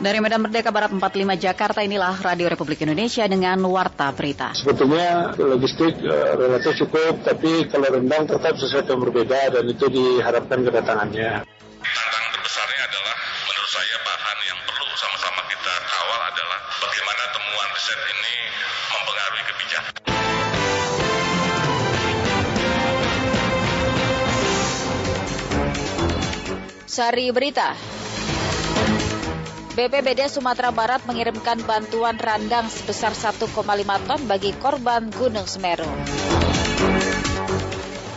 Dari Medan Merdeka Barat 45 Jakarta, inilah Radio Republik Indonesia dengan Warta Berita. Sebetulnya logistik relatif cukup, tapi kalau rendang tetap sesuatu yang berbeda dan itu diharapkan kedatangannya. Tantangan terbesarnya adalah menurut saya bahan yang perlu sama-sama kita kawal adalah bagaimana temuan riset ini mempengaruhi kebijakan. Sari Berita. BPBD Sumatera Barat mengirimkan bantuan randang sebesar 1,5 ton bagi korban Gunung Semeru.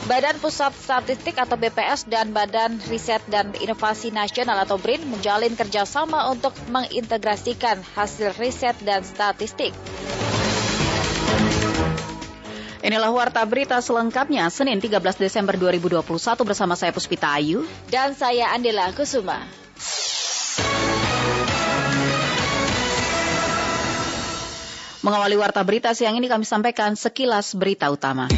Badan Pusat Statistik atau BPS dan Badan Riset dan Inovasi Nasional atau BRIN menjalin kerjasama untuk mengintegrasikan hasil riset dan statistik. Inilah Warta Berita selengkapnya Senin 13 Desember 2021 bersama saya Puspita Ayu. Dan saya Andela Kusuma. Mengawali Warta Berita siang ini kami sampaikan sekilas berita utama.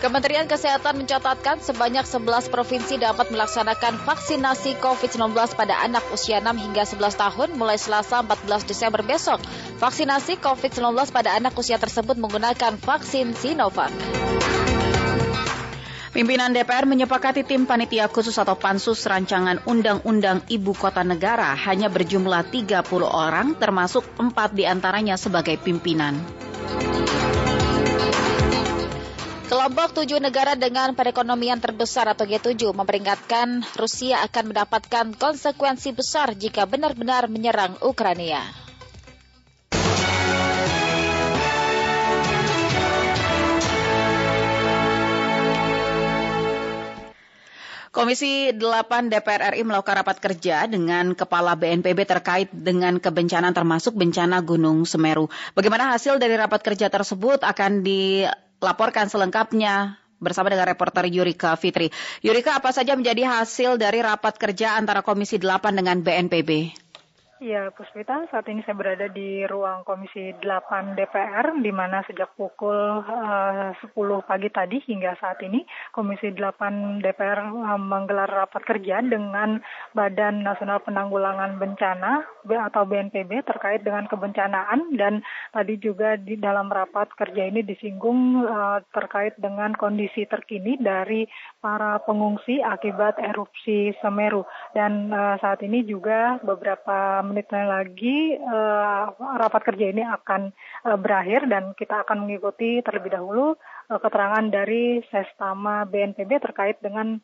Kementerian Kesehatan mencatatkan sebanyak 11 provinsi dapat melaksanakan vaksinasi COVID-19 pada anak usia 6 hingga 11 tahun mulai Selasa 14 Desember besok. Vaksinasi COVID-19 pada anak usia tersebut menggunakan vaksin Sinovac. Pimpinan DPR menyepakati tim panitia khusus atau pansus rancangan Undang-Undang Ibu Kota Negara hanya berjumlah 30 orang, termasuk 4 diantaranya sebagai pimpinan. Kelompok 7 negara dengan perekonomian terbesar atau G7 memperingatkan Rusia akan mendapatkan konsekuensi besar jika benar-benar menyerang Ukraina. Komisi 8 DPR RI melakukan rapat kerja dengan Kepala BNPB terkait dengan kebencanaan termasuk bencana Gunung Semeru. Bagaimana hasil dari rapat kerja tersebut akan dilaporkan selengkapnya bersama dengan reporter Yurika Fitri. Yurika, apa saja menjadi hasil dari rapat kerja antara Komisi 8 dengan BNPB? Ya, Puspita, saat ini saya berada di ruang Komisi 8 DPR, di mana sejak pukul 10 pagi tadi hingga saat ini, Komisi 8 DPR menggelar rapat kerja dengan Badan Nasional Penanggulangan Bencana atau BNPB terkait dengan kebencanaan, dan tadi juga di dalam rapat kerja ini disinggung terkait dengan kondisi terkini dari para pengungsi akibat erupsi Semeru. Dan saat ini juga beberapa menitnya lagi rapat kerja ini akan berakhir dan kita akan mengikuti terlebih dahulu keterangan dari Sestama BNPB terkait dengan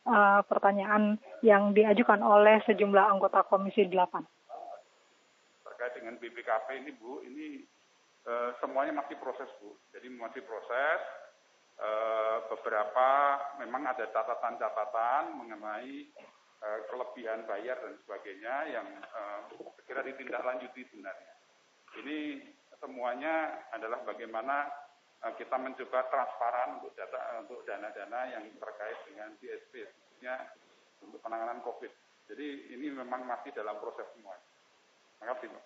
pertanyaan yang diajukan oleh sejumlah anggota Komisi 8. Terkait dengan BPKP ini, Bu, ini semuanya masih proses, Bu. Jadi masih proses, beberapa memang ada catatan-catatan mengenai kelebihan bayar dan sebagainya yang segera ditindaklanjuti sebenarnya. Ini semuanya adalah bagaimana kita mencoba transparan untuk data, untuk dana-dana yang terkait dengan DSP, khususnya untuk penanganan COVID. Jadi ini memang masih dalam proses semua. Terima kasih, Pak.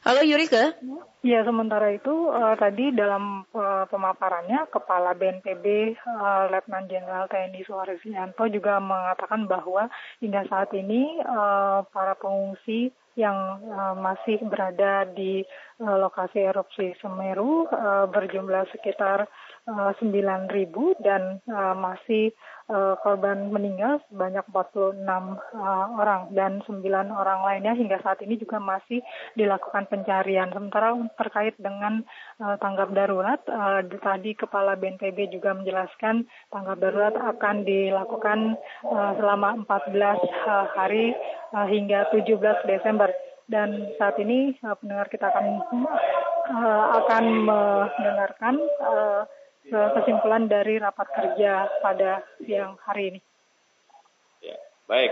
Halo Yurika. Ya, sementara itu tadi dalam pemaparannya Kepala BNPB Letnan Jenderal TNI Suharyanto juga mengatakan bahwa hingga saat ini para pengungsi yang masih berada di lokasi erupsi Semeru berjumlah sekitar 9.000 dan masih korban meninggal sebanyak 46 orang dan 9 orang lainnya hingga saat ini juga masih dilakukan pencarian. Sementara terkait dengan tanggap darurat, tadi Kepala BNPB juga menjelaskan tanggap darurat akan dilakukan selama 14 hari hingga 17 Desember. Dan saat ini pendengar kita akan mendengarkan kesimpulan dari rapat kerja pada siang hari ini. Ya, baik.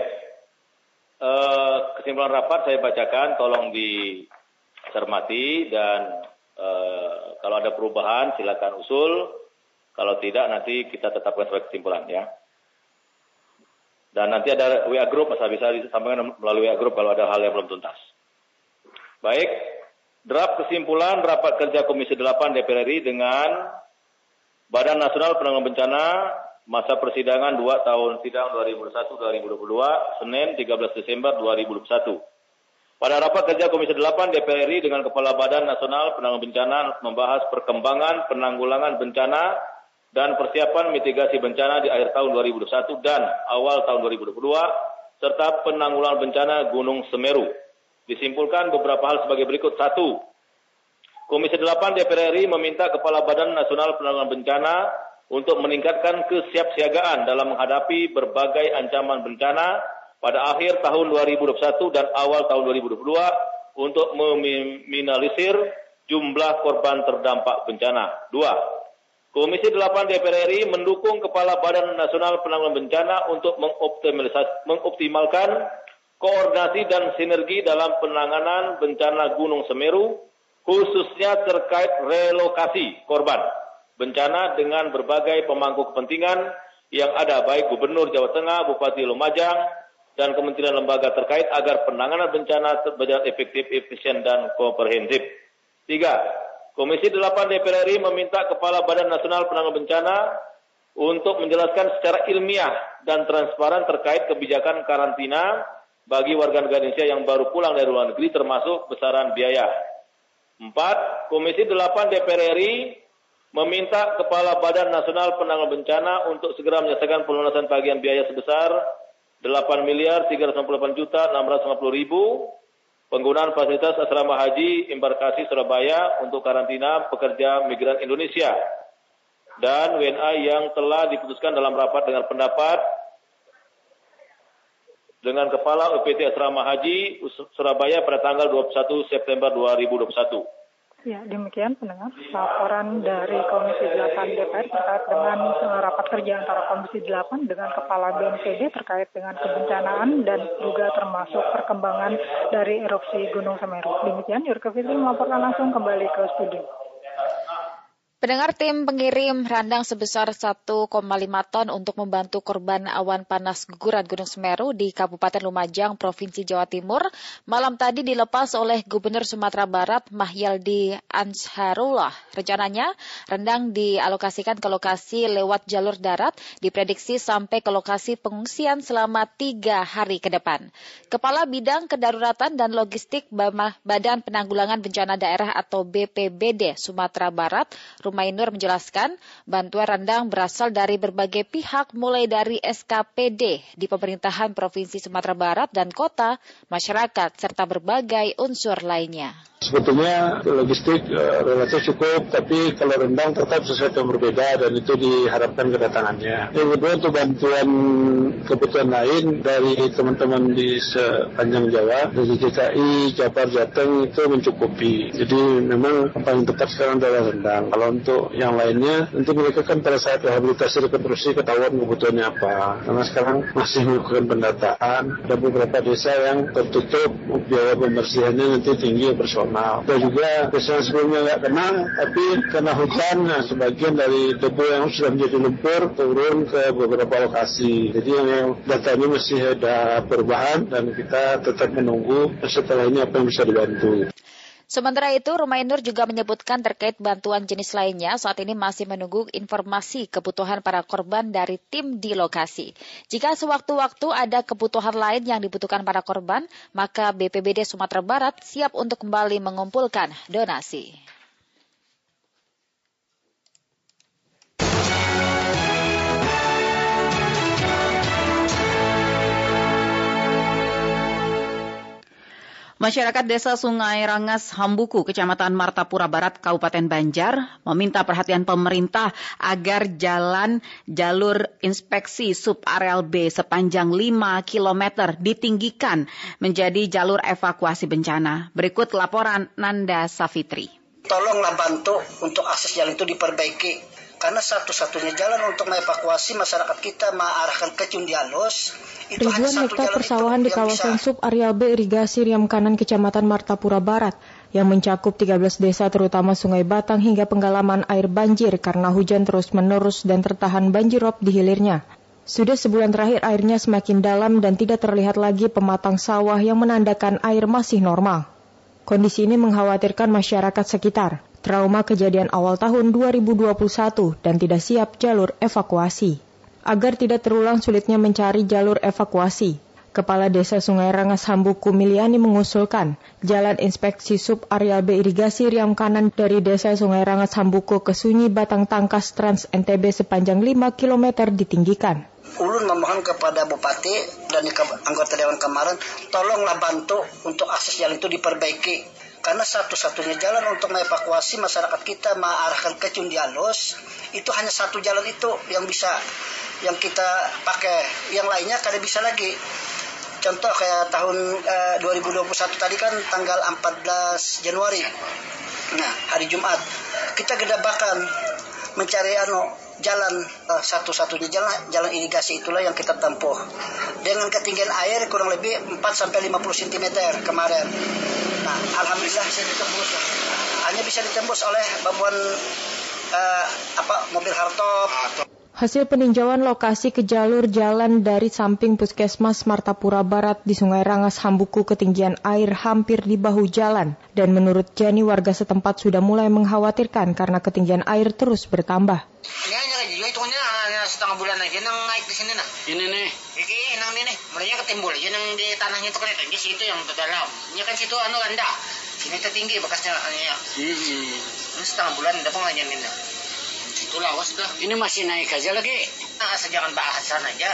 Kesimpulan rapat saya bacakan, tolong dicermati dan kalau ada perubahan silakan usul, kalau tidak nanti kita tetapkan sebagai kesimpulan ya. Dan nanti ada WA Group, Mas, bisa disampaikan melalui WA Group kalau ada hal yang belum tuntas. Baik, draft kesimpulan rapat kerja Komisi 8 DPR RI dengan Badan Nasional Penanggulangan Bencana masa persidangan 2 tahun sidang 2021-2022, Senin 13 Desember 2021. Pada rapat kerja Komisi 8 DPR RI dengan Kepala Badan Nasional Penanggulangan Bencana membahas perkembangan penanggulangan bencana dan persiapan mitigasi bencana di akhir tahun 2021 dan awal tahun 2022, serta penanggulangan bencana Gunung Semeru. Disimpulkan beberapa hal sebagai berikut. 1. Komisi 8 DPR RI meminta Kepala Badan Nasional Penanggulangan Bencana untuk meningkatkan kesiapsiagaan dalam menghadapi berbagai ancaman bencana pada akhir tahun 2021 dan awal tahun 2022 untuk meminimalisir jumlah korban terdampak bencana. 2. Komisi 8 DPR RI mendukung Kepala Badan Nasional Penanggulangan Bencana untuk mengoptimalkan koordinasi dan sinergi dalam penanganan bencana Gunung Semeru, khususnya terkait relokasi korban bencana dengan berbagai pemangku kepentingan yang ada, baik Gubernur Jawa Tengah, Bupati Lumajang, dan kementerian lembaga terkait agar penanganan bencana berjalan efektif, efisien, dan komprehensif. 3. Komisi 8 DPR RI meminta Kepala Badan Nasional Penanggulangan Bencana untuk menjelaskan secara ilmiah dan transparan terkait kebijakan karantina bagi warga negara Indonesia yang baru pulang dari luar negeri, termasuk besaran biaya. 4. Komisi 8 DPR RI meminta Kepala Badan Nasional Penanggulangan Bencana untuk segera menyelesaikan pelunasan tagihan biaya sebesar 8.368.650.000 penggunaan fasilitas asrama haji embarkasi Surabaya untuk karantina pekerja migran Indonesia dan WNA yang telah diputuskan dalam rapat dengan pendapat dengan Kepala UPT Asrama Haji Surabaya pada tanggal 21 September 2021. Ya, demikian pendengar laporan dari Komisi 8 DPR terkait dengan rapat kerja antara Komisi 8 dengan Kepala BNPB terkait dengan kebencanaan dan juga termasuk perkembangan dari erupsi Gunung Semeru. Demikian, Yurka Fitri melaporkan langsung kembali ke studio. Pendengar, tim pengirim randang sebesar 1,5 ton untuk membantu korban awan panas guguran Gunung Semeru di Kabupaten Lumajang, Provinsi Jawa Timur, malam tadi dilepas oleh Gubernur Sumatera Barat Mahyaldi Ansarullah. Rencananya, rendang dialokasikan ke lokasi lewat jalur darat, diprediksi sampai ke lokasi pengungsian selama 3 hari ke depan. Kepala Bidang Kedaruratan dan Logistik Badan Penanggulangan Bencana Daerah atau BPBD Sumatera Barat, Rumainur menjelaskan, bantuan rendang berasal dari berbagai pihak mulai dari SKPD di pemerintahan Provinsi Sumatera Barat dan kota, masyarakat, serta berbagai unsur lainnya. Sebetulnya logistik relatif cukup, tapi kalau rendang tetap sesuatu yang berbeda dan itu diharapkan kedatangannya. Yang kedua untuk bantuan kebutuhan lain dari teman-teman di sepanjang Jawa, dari DKI, Jabar, Jateng itu mencukupi. Jadi memang paling tepat sekarang adalah rendang. Kalau untuk yang lainnya, nanti mereka kan pada saat rehabilitasi rekonstruksi ketahuan kebutuhannya apa. Karena sekarang masih melakukan pendataan, ada beberapa desa yang tertutup, biaya pembersihannya nanti tinggi personal. Kita juga biasanya sebelumnya nggak kena, tapi karena hujan, sebagian dari debu yang sudah menjadi lumpur turun ke beberapa lokasi. Jadi yang datanya masih ada perubahan dan kita tetap menunggu setelah ini apa yang bisa dibantu. Sementara itu, Rumainur juga menyebutkan terkait bantuan jenis lainnya saat ini masih menunggu informasi kebutuhan para korban dari tim di lokasi. Jika sewaktu-waktu ada kebutuhan lain yang dibutuhkan para korban, maka BPBD Sumatera Barat siap untuk kembali mengumpulkan donasi. Masyarakat Desa Sungai Rangas, Hambuku, Kecamatan Martapura Barat, Kabupaten Banjar, meminta perhatian pemerintah agar jalan jalur inspeksi subareal B sepanjang 5 km ditinggikan menjadi jalur evakuasi bencana. Berikut laporan Nanda Safitri. Tolonglah bantu untuk akses jalan itu diperbaiki, karena satu-satunya jalan untuk mengevakuasi masyarakat kita mengarahkan ke Cundi Halus. Ribuan hektar persawahan di kawasan subareal B irigasi Riam Kanan Kecamatan Martapura Barat yang mencakup 13 desa terutama Sungai Batang hingga penggalaman air banjir karena hujan terus menerus dan tertahan banjir rob di hilirnya. Sudah sebulan terakhir airnya semakin dalam dan tidak terlihat lagi pematang sawah yang menandakan air masih normal. Kondisi ini mengkhawatirkan masyarakat sekitar, trauma kejadian awal tahun 2021 dan tidak siap jalur evakuasi. Agar tidak terulang sulitnya mencari jalur evakuasi, Kepala Desa Sungai Rengas Hambuku Miliani mengusulkan jalan inspeksi sub areal B irigasi riam kanan dari Desa Sungai Rengas Hambuku ke Sunyi Batang Tangkas Trans NTB sepanjang 5 km ditinggikan. Ulun memohon kepada Bupati dan anggota Dewan kemarin, tolonglah bantu untuk akses jalan itu diperbaiki. Karena satu-satunya jalan untuk mengevakuasi masyarakat kita mengarahkan ke Cundialos, itu hanya satu jalan itu yang bisa, yang kita pakai. Yang lainnya kada bisa lagi. Contoh kayak tahun 2021 tadi kan tanggal 14 Januari. Nah, hari Jumat. Kita gedabakan mencari jalan, satu-satunya jalan irigasi itulah yang kita tempuh. Dengan ketinggian air kurang lebih 4-50 cm kemarin. Nah, alhamdulillah bisa ditembus. Hanya bisa ditembus oleh babuan mobil hardtop. Hasil peninjauan lokasi ke jalur jalan dari samping Puskesmas Martapura Barat di Sungai Rengas Hambuku ketinggian air hampir di bahu jalan. Dan menurut Jani, warga setempat sudah mulai mengkhawatirkan karena ketinggian air terus bertambah. Ini hitungnya setengah bulan aja yang naik di sini. Ini nih. Ini nih. Mereka ketimbul aja yang di tanahnya itu kan tinggi, situ yang terdalam. Ini kan situ rendah. Sini tertinggi bekasnya. Ini setengah bulan udah pengajian ini. Itulah was dah. Ini masih naik aja lagi. Nah, sejangan bahasan aja.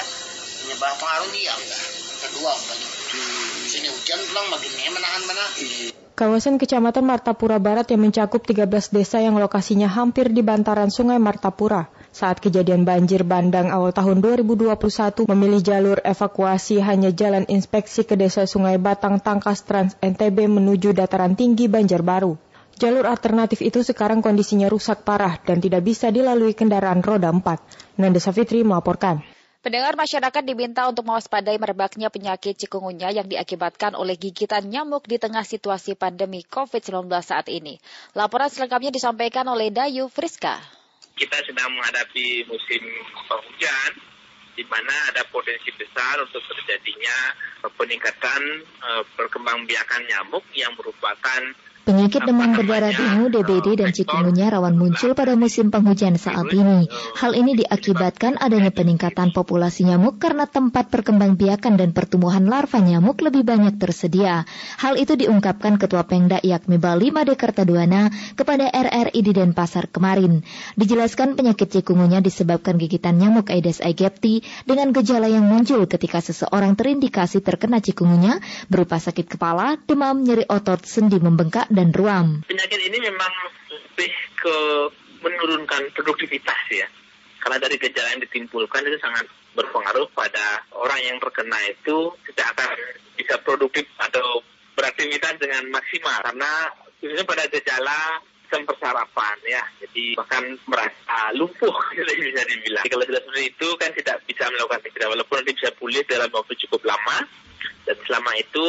Menyebah pengaruh dia enggak. Kedua banyak. Sini hujan pulang makinnya menahan-menahan. Kawasan Kecamatan Martapura Barat yang mencakup 13 desa yang lokasinya hampir di bantaran Sungai Martapura. Saat kejadian banjir bandang awal tahun 2021 memilih jalur evakuasi hanya jalan inspeksi ke Desa Sungai Batang Tangkas Trans NTB menuju dataran tinggi Banjarbaru. Jalur alternatif itu sekarang kondisinya rusak parah dan tidak bisa dilalui kendaraan roda 4. Nanda Safitri melaporkan. Pendengar, masyarakat diminta untuk mewaspadai merebaknya penyakit cikungunya yang diakibatkan oleh gigitan nyamuk di tengah situasi pandemi COVID-19 saat ini. Laporan selengkapnya disampaikan oleh Dayu Friska. Kita sedang menghadapi musim hujan, di mana ada potensi besar untuk terjadinya peningkatan perkembangbiakan nyamuk yang merupakan penyakit demam berdarah dengue (DBD) dan cikungunya rawan muncul pada musim penghujan saat ini. Hal ini diakibatkan adanya peningkatan populasi nyamuk karena tempat perkembangbiakan dan pertumbuhan larva nyamuk lebih banyak tersedia. Hal itu diungkapkan Ketua Pengda IAKMI Bali Made Kertaduana kepada RRI di Denpasar kemarin. Dijelaskan penyakit cikungunya disebabkan gigitan nyamuk Aedes aegypti dengan gejala yang muncul ketika seseorang terindikasi terkena cikungunya berupa sakit kepala, demam, nyeri otot, sendi membengkak, dan ruam. Penyakit ini memang lebih ke menurunkan produktivitas ya. Karena dari gejala yang ditimbulkan itu sangat berpengaruh pada orang yang terkena itu tidak akan bisa produktif atau beraktivitas dengan maksimal. Karena khususnya pada gejala sistem persarapan ya, jadi bahkan merasa lumpuh bisa dibilang. Kalau sudah seperti itu kan tidak bisa melakukan aktivitas walaupun nanti bisa pulih dalam waktu cukup lama, dan selama itu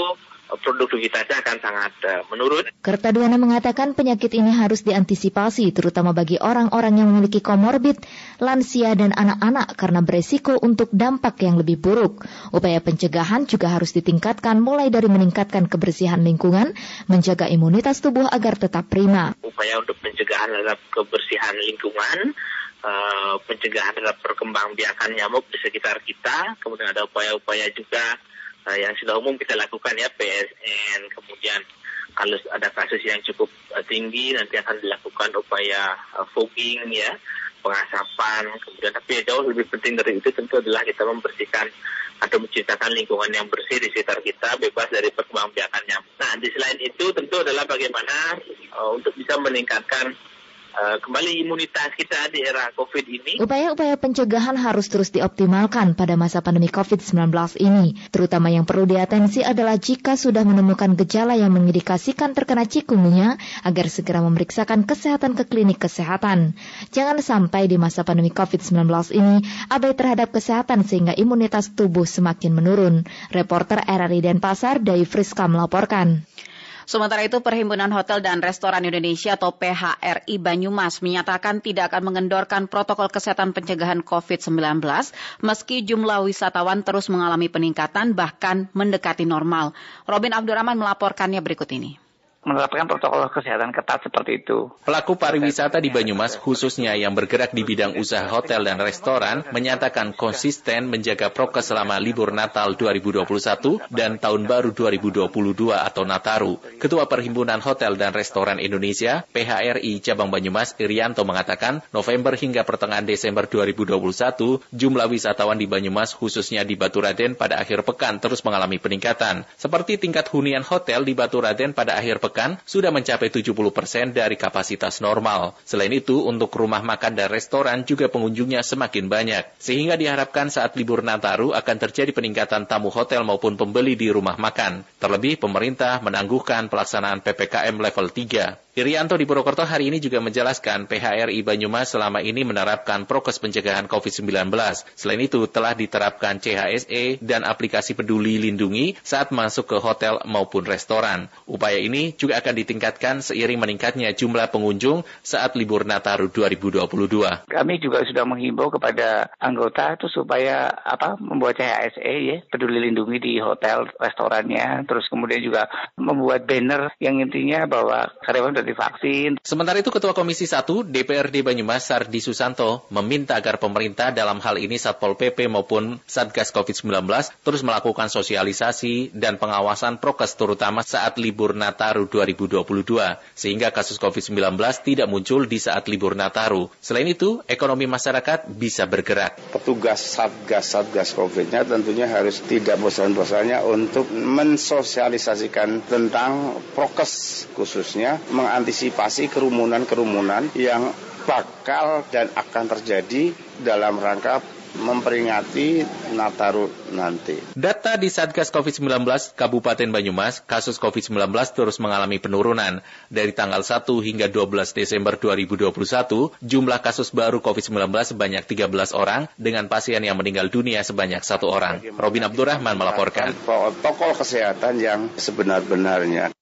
produktivitasnya akan sangat menurun. Kertaduana mengatakan penyakit ini harus diantisipasi, terutama bagi orang-orang yang memiliki komorbid, lansia, dan anak-anak karena beresiko untuk dampak yang lebih buruk. Upaya pencegahan juga harus ditingkatkan, mulai dari meningkatkan kebersihan lingkungan, menjaga imunitas tubuh agar tetap prima. Upaya untuk pencegahan terhadap kebersihan lingkungan, pencegahan terhadap perkembangbiakan nyamuk di sekitar kita, kemudian ada upaya-upaya juga yang sudah umum kita lakukan ya, PSN, kemudian kalau ada kasus yang cukup tinggi nanti akan dilakukan upaya fogging ya, pengasapan, kemudian tapi jauh lebih penting dari itu tentu adalah kita membersihkan atau menciptakan lingkungan yang bersih di sekitar kita, bebas dari perkembangbiakan nyamuk. Nah, di selain itu tentu adalah bagaimana untuk bisa meningkatkan kembali imunitas kita di era COVID ini. Upaya-upaya pencegahan harus terus dioptimalkan pada masa pandemi COVID-19 ini. Terutama yang perlu diatensi adalah jika sudah menemukan gejala yang mengindikasikan terkena cikungunya, agar segera memeriksakan kesehatan ke klinik kesehatan. Jangan sampai di masa pandemi COVID-19 ini abai terhadap kesehatan sehingga imunitas tubuh semakin menurun. Reporter RRI Denpasar, Dayu Friska melaporkan. Sementara itu, Perhimpunan Hotel dan Restoran Indonesia atau PHRI Banyumas menyatakan tidak akan mengendorkan protokol kesehatan pencegahan COVID-19 meski jumlah wisatawan terus mengalami peningkatan bahkan mendekati normal. Robin Abdurrahman melaporkannya berikut ini. Menerapkan protokol kesehatan ketat seperti itu. Pelaku pariwisata di Banyumas, khususnya yang bergerak di bidang usaha hotel dan restoran, menyatakan konsisten menjaga prokes selama libur Natal 2021 dan Tahun Baru 2022 atau Nataru. Ketua Perhimpunan Hotel dan Restoran Indonesia, PHRI Cabang Banyumas, Irianto mengatakan, November hingga pertengahan Desember 2021, jumlah wisatawan di Banyumas, khususnya di Baturaden pada akhir pekan terus mengalami peningkatan. Seperti tingkat hunian hotel di Baturaden pada akhir pekan, sudah mencapai 70% dari kapasitas normal. Selain itu, untuk rumah makan dan restoran juga pengunjungnya semakin banyak. Sehingga diharapkan saat libur Nataru akan terjadi peningkatan tamu hotel maupun pembeli di rumah makan. Terlebih, pemerintah menangguhkan pelaksanaan PPKM level 3. Irianto di Purwokerto hari ini juga menjelaskan PHRI Banyumas selama ini menerapkan prokes pencegahan COVID-19. Selain itu, telah diterapkan CHSE dan aplikasi Peduli Lindungi saat masuk ke hotel maupun restoran. Upaya ini juga akan ditingkatkan seiring meningkatnya jumlah pengunjung saat libur Nataru 2022. Kami juga sudah menghimbau kepada anggota itu supaya membuat CHSE, ya, Peduli Lindungi di hotel, restorannya, terus kemudian juga membuat banner yang intinya bahwa karyawan divaksin. Sementara itu, Ketua Komisi 1 DPRD Banyumas Sardi Susanto meminta agar pemerintah dalam hal ini Satpol PP maupun Satgas COVID-19 terus melakukan sosialisasi dan pengawasan prokes terutama saat libur Nataru 2022 sehingga kasus COVID-19 tidak muncul di saat libur Nataru. Selain itu, ekonomi masyarakat bisa bergerak. Petugas Satgas COVID-nya tentunya harus tidak bosan-bosannya untuk mensosialisasikan tentang prokes, khususnya antisipasi kerumunan-kerumunan yang bakal dan akan terjadi dalam rangka memperingati Nataru nanti. Data di Satgas COVID-19 Kabupaten Banyumas, kasus COVID-19 terus mengalami penurunan. Dari tanggal 1 hingga 12 Desember 2021, jumlah kasus baru COVID-19 sebanyak 13 orang dengan pasien yang meninggal dunia sebanyak 1 orang. Robin Abdurrahman melaporkan. Protokol kesehatan yang sebenar-benarnya.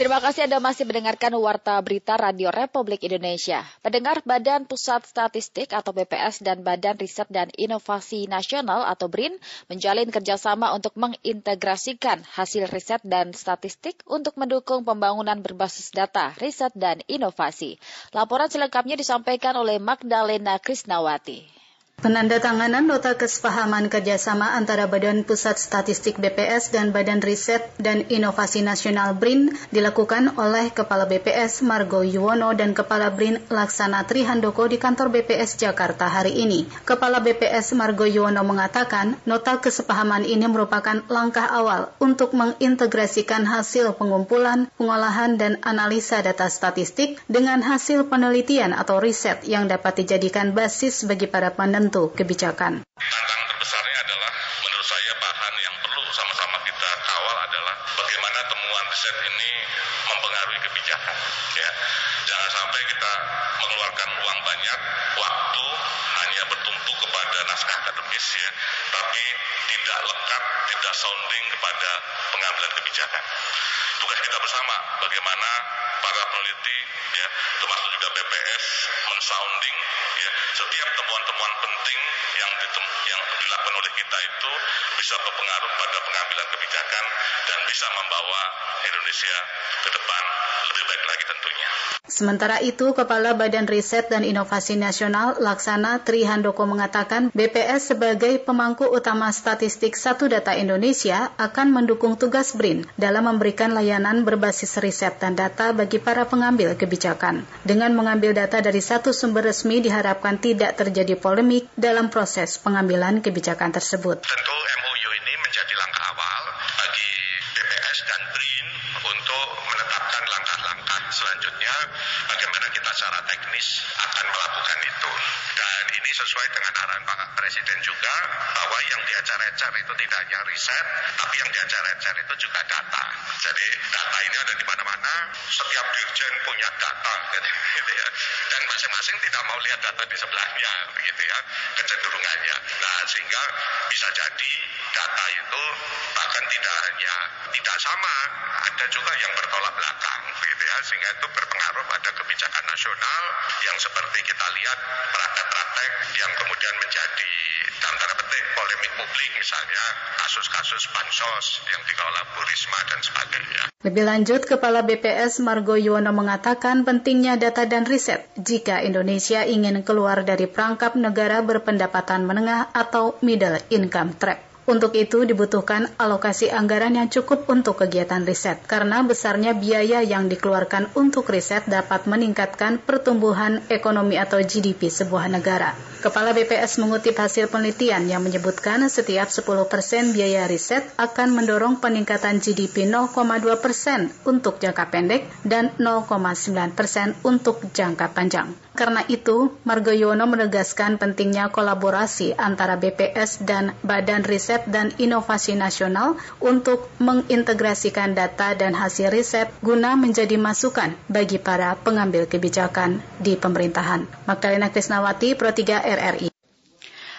Terima kasih Anda masih mendengarkan Warta Berita Radio Republik Indonesia. Pendengar, Badan Pusat Statistik atau BPS dan Badan Riset dan Inovasi Nasional atau BRIN menjalin kerjasama untuk mengintegrasikan hasil riset dan statistik untuk mendukung pembangunan berbasis data, riset, dan inovasi. Laporan selengkapnya disampaikan oleh Magdalena Krisnawati. Penandatanganan nota kesepahaman kerjasama antara Badan Pusat Statistik BPS dan Badan Riset dan Inovasi Nasional BRIN dilakukan oleh Kepala BPS Margo Yuwono dan Kepala BRIN Laksana Tri Handoko di kantor BPS Jakarta hari ini. Kepala BPS Margo Yuwono mengatakan, nota kesepahaman ini merupakan langkah awal untuk mengintegrasikan hasil pengumpulan, pengolahan, dan analisa data statistik dengan hasil penelitian atau riset yang dapat dijadikan basis bagi para penentu kebijakan. Tantangan terbesarnya adalah, menurut saya, bahan yang perlu sama-sama kita kawal adalah bagaimana temuan riset ini mempengaruhi kebijakan. Ya, jangan sampai kita mengeluarkan uang banyak, waktu hanya bertumpu kepada naskah akademis, ya, tapi tidak lekat, tidak sounding kepada pengambilan kebijakan. Tugas kita bersama, bagaimana para peneliti, ya, termasuk juga BPS, mensounding, ya, setiap temuan-temuan penting yang dilakukan oleh kita itu bisa berpengaruh pada pengambilan kebijakan dan bisa membawa Indonesia ke depan lebih baik lagi tentunya. Sementara itu, Kepala Badan Riset dan Inovasi Nasional Laksana Tri Handoko mengatakan BPS sebagai pemangku utama statistik Satu Data Indonesia akan mendukung tugas BRIN dalam memberikan layanan berbasis riset dan data bagi para pengambil kebijakan. Dengan mengambil data dari satu sumber resmi diharapkan tidak terjadi polemik dalam proses pengambilan kebijakan tersebut. Tentu MOU ini menjadi langkah awal bagi BPS dan BRIN untuk menetapkan langkah-langkah selanjutnya bagaimana kita secara teknis akan melakukan itu. Dan ini sesuai dengan arahan Pak Presiden juga, bahwa yang diajar-ajar itu tidak hanya riset, tapi yang diajar-ajar itu juga data. Jadi data ini ada di mana-mana, setiap dirjen punya data, gitu ya. Dan masing-masing tidak mau lihat data di sebelahnya, gitu ya, kecenderungannya. Nah, sehingga bisa jadi data itu bahkan tidak hanya tidak sama, ada juga yang bertolak belakang, gitu ya, sehingga itu berpengaruh pada kebijakan nasional yang seperti kita lihat praktek-praktek yang kemudian menjadi dalam tanda petik polemik publik, misalnya kasus-kasus bansos yang dikelola Bu Risma dan sebagainya. Lebih lanjut, Kepala BPS Margo Yuwono mengatakan pentingnya data dan riset jika Indonesia ingin keluar dari perangkap negara berpendapatan menengah atau middle income trap. Untuk itu dibutuhkan alokasi anggaran yang cukup untuk kegiatan riset, karena besarnya biaya yang dikeluarkan untuk riset dapat meningkatkan pertumbuhan ekonomi atau GDP sebuah negara. Kepala BPS mengutip hasil penelitian yang menyebutkan setiap 10% biaya riset akan mendorong peningkatan GDP 0,2% untuk jangka pendek dan 0,9% untuk jangka panjang. Karena itu, Margo Yuwono menegaskan pentingnya kolaborasi antara BPS dan Badan Riset dan Inovasi Nasional untuk mengintegrasikan data dan hasil riset guna menjadi masukan bagi para pengambil kebijakan di pemerintahan. Magdalena Krisnawati, Pro 3 RRI.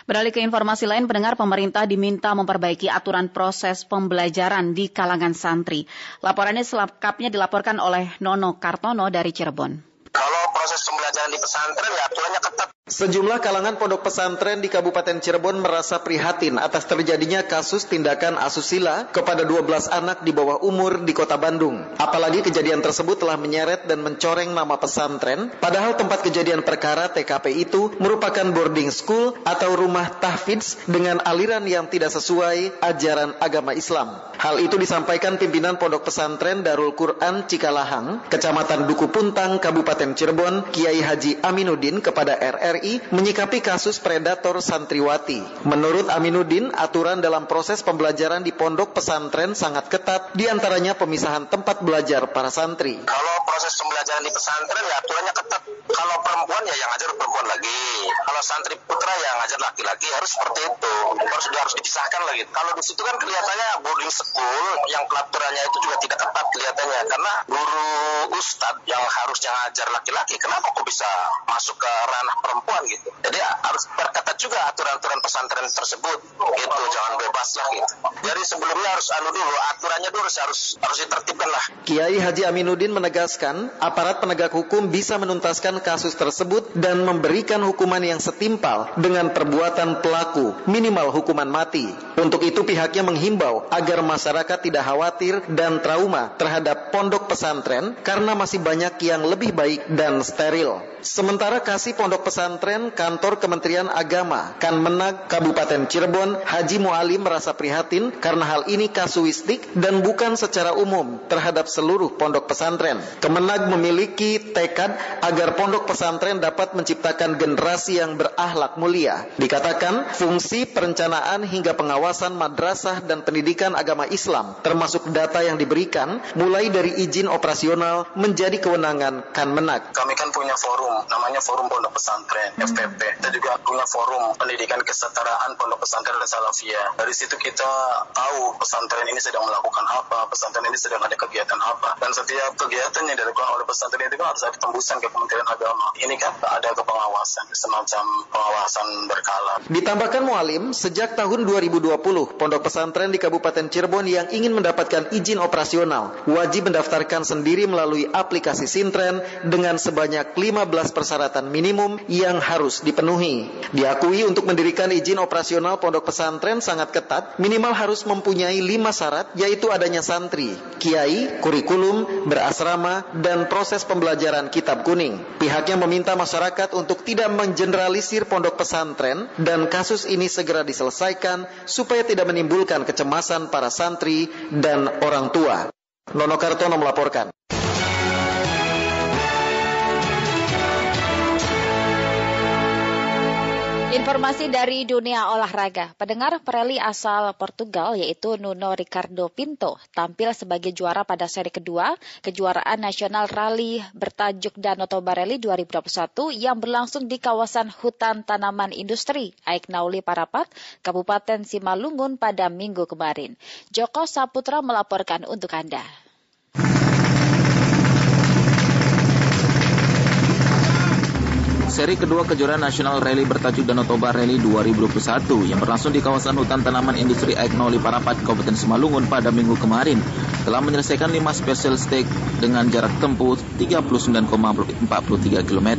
Beralih ke informasi lain, pendengar, pemerintah diminta memperbaiki aturan proses pembelajaran di kalangan santri. Laporannya selengkapnya dilaporkan oleh Nono Kartono dari Cirebon. Kalau proses pembelajaran di pesantren, ya aturannya ketat. Sejumlah kalangan pondok pesantren di Kabupaten Cirebon merasa prihatin atas terjadinya kasus tindakan asusila kepada 12 anak di bawah umur di Kota Bandung. Apalagi kejadian tersebut telah menyeret dan mencoreng nama pesantren, padahal tempat kejadian perkara TKP itu merupakan boarding school atau rumah tahfidz dengan aliran yang tidak sesuai ajaran agama Islam. Hal itu disampaikan pimpinan pondok pesantren Darul Quran Cikalahang, Kecamatan Duku Puntang, Kabupaten Cirebon, Kiai Haji Aminuddin kepada RRI menyikapi kasus predator santriwati. Menurut Aminuddin, aturan dalam proses pembelajaran di pondok pesantren sangat ketat, diantaranya pemisahan tempat belajar para santri. Kalau proses pembelajaran di pesantren, ya aturannya ketat. Kalau perempuan, ya yang ngajar perempuan lagi. Kalau santri putra, ya ngajar laki-lagi. Harus seperti itu. Harus dipisahkan lagi. Kalau di situ kan kelihatannya boarding school, yang peraturannya itu juga tidak ketat kelihatannya. Karena guru ustadz yang harusnya ngajar laki-laki, kenapa kok bisa masuk ke ranah perempuan? Gitu. Jadi harus perketat juga aturan-aturan pesantren tersebut, gitu, jangan bebas lah gitu. Jadi sebelumnya harus dulu, aturannya dulu harus ditertibkan lah. Kiai Haji Aminuddin menegaskan, aparat penegak hukum bisa menuntaskan kasus tersebut dan memberikan hukuman yang setimpal dengan perbuatan pelaku, minimal hukuman mati. Untuk itu pihaknya menghimbau agar masyarakat tidak khawatir dan trauma terhadap pondok pesantren karena masih banyak yang lebih baik dan steril. Sementara Kasih Pondok Pesantren Kantor Kementerian Agama Kanmenag Kabupaten Cirebon Haji Mualim merasa prihatin karena hal ini kasuistik dan bukan secara umum terhadap seluruh pondok pesantren. Kemenag memiliki tekad agar pondok pesantren dapat menciptakan generasi yang berakhlak mulia. Dikatakan fungsi perencanaan hingga pengawasan madrasah dan pendidikan agama Islam termasuk data yang diberikan mulai dari izin operasional menjadi kewenangan Kanmenag. Kami kan punya forum namanya Forum Pondok Pesantren FPP. Kita juga punya forum pendidikan kesetaraan pondok pesantren dan salafiyah. Dari situ kita tahu pesantren ini sedang melakukan apa, pesantren ini sedang ada kegiatan apa. Dan setiap kegiatan yang dilakukan oleh pesantren itu kan harus ada tembusan ke Kementerian Agama. Ini kan ada kepengawasan, semacam pengawasan berkala. Ditambahkan Mualim, sejak tahun 2020, pondok pesantren di Kabupaten Cirebon yang ingin mendapatkan izin operasional wajib mendaftarkan sendiri melalui aplikasi Sintren dengan sebanyak 15 persyaratan minimum yang harus dipenuhi. Diakui untuk mendirikan izin operasional pondok pesantren sangat ketat, minimal harus mempunyai 5 syarat, yaitu adanya santri, kiai, kurikulum, berasrama, dan proses pembelajaran kitab kuning. Pihaknya meminta masyarakat untuk tidak mengeneralisir pondok pesantren dan kasus ini segera diselesaikan supaya tidak menimbulkan kecemasan para santri dan orang tua. Nono Kartono melaporkan. Informasi dari dunia olahraga, pendengar pereli asal Portugal yaitu Nuno Ricardo Pinto tampil sebagai juara pada seri kedua kejuaraan nasional rally bertajuk Danau Toba Rally 2021 yang berlangsung di kawasan hutan tanaman industri Aek Nauli Parapat, Kabupaten Simalungun pada minggu kemarin. Joko Saputra melaporkan untuk Anda. Seri kedua kejuaraan nasional rally bertajuk Danau Toba Rally 2021 yang berlangsung di kawasan hutan tanaman industri Aek Nauli Parapat, Kabupaten Simalungun pada minggu kemarin telah menyelesaikan 5 special stake dengan jarak tempuh 39,43 km.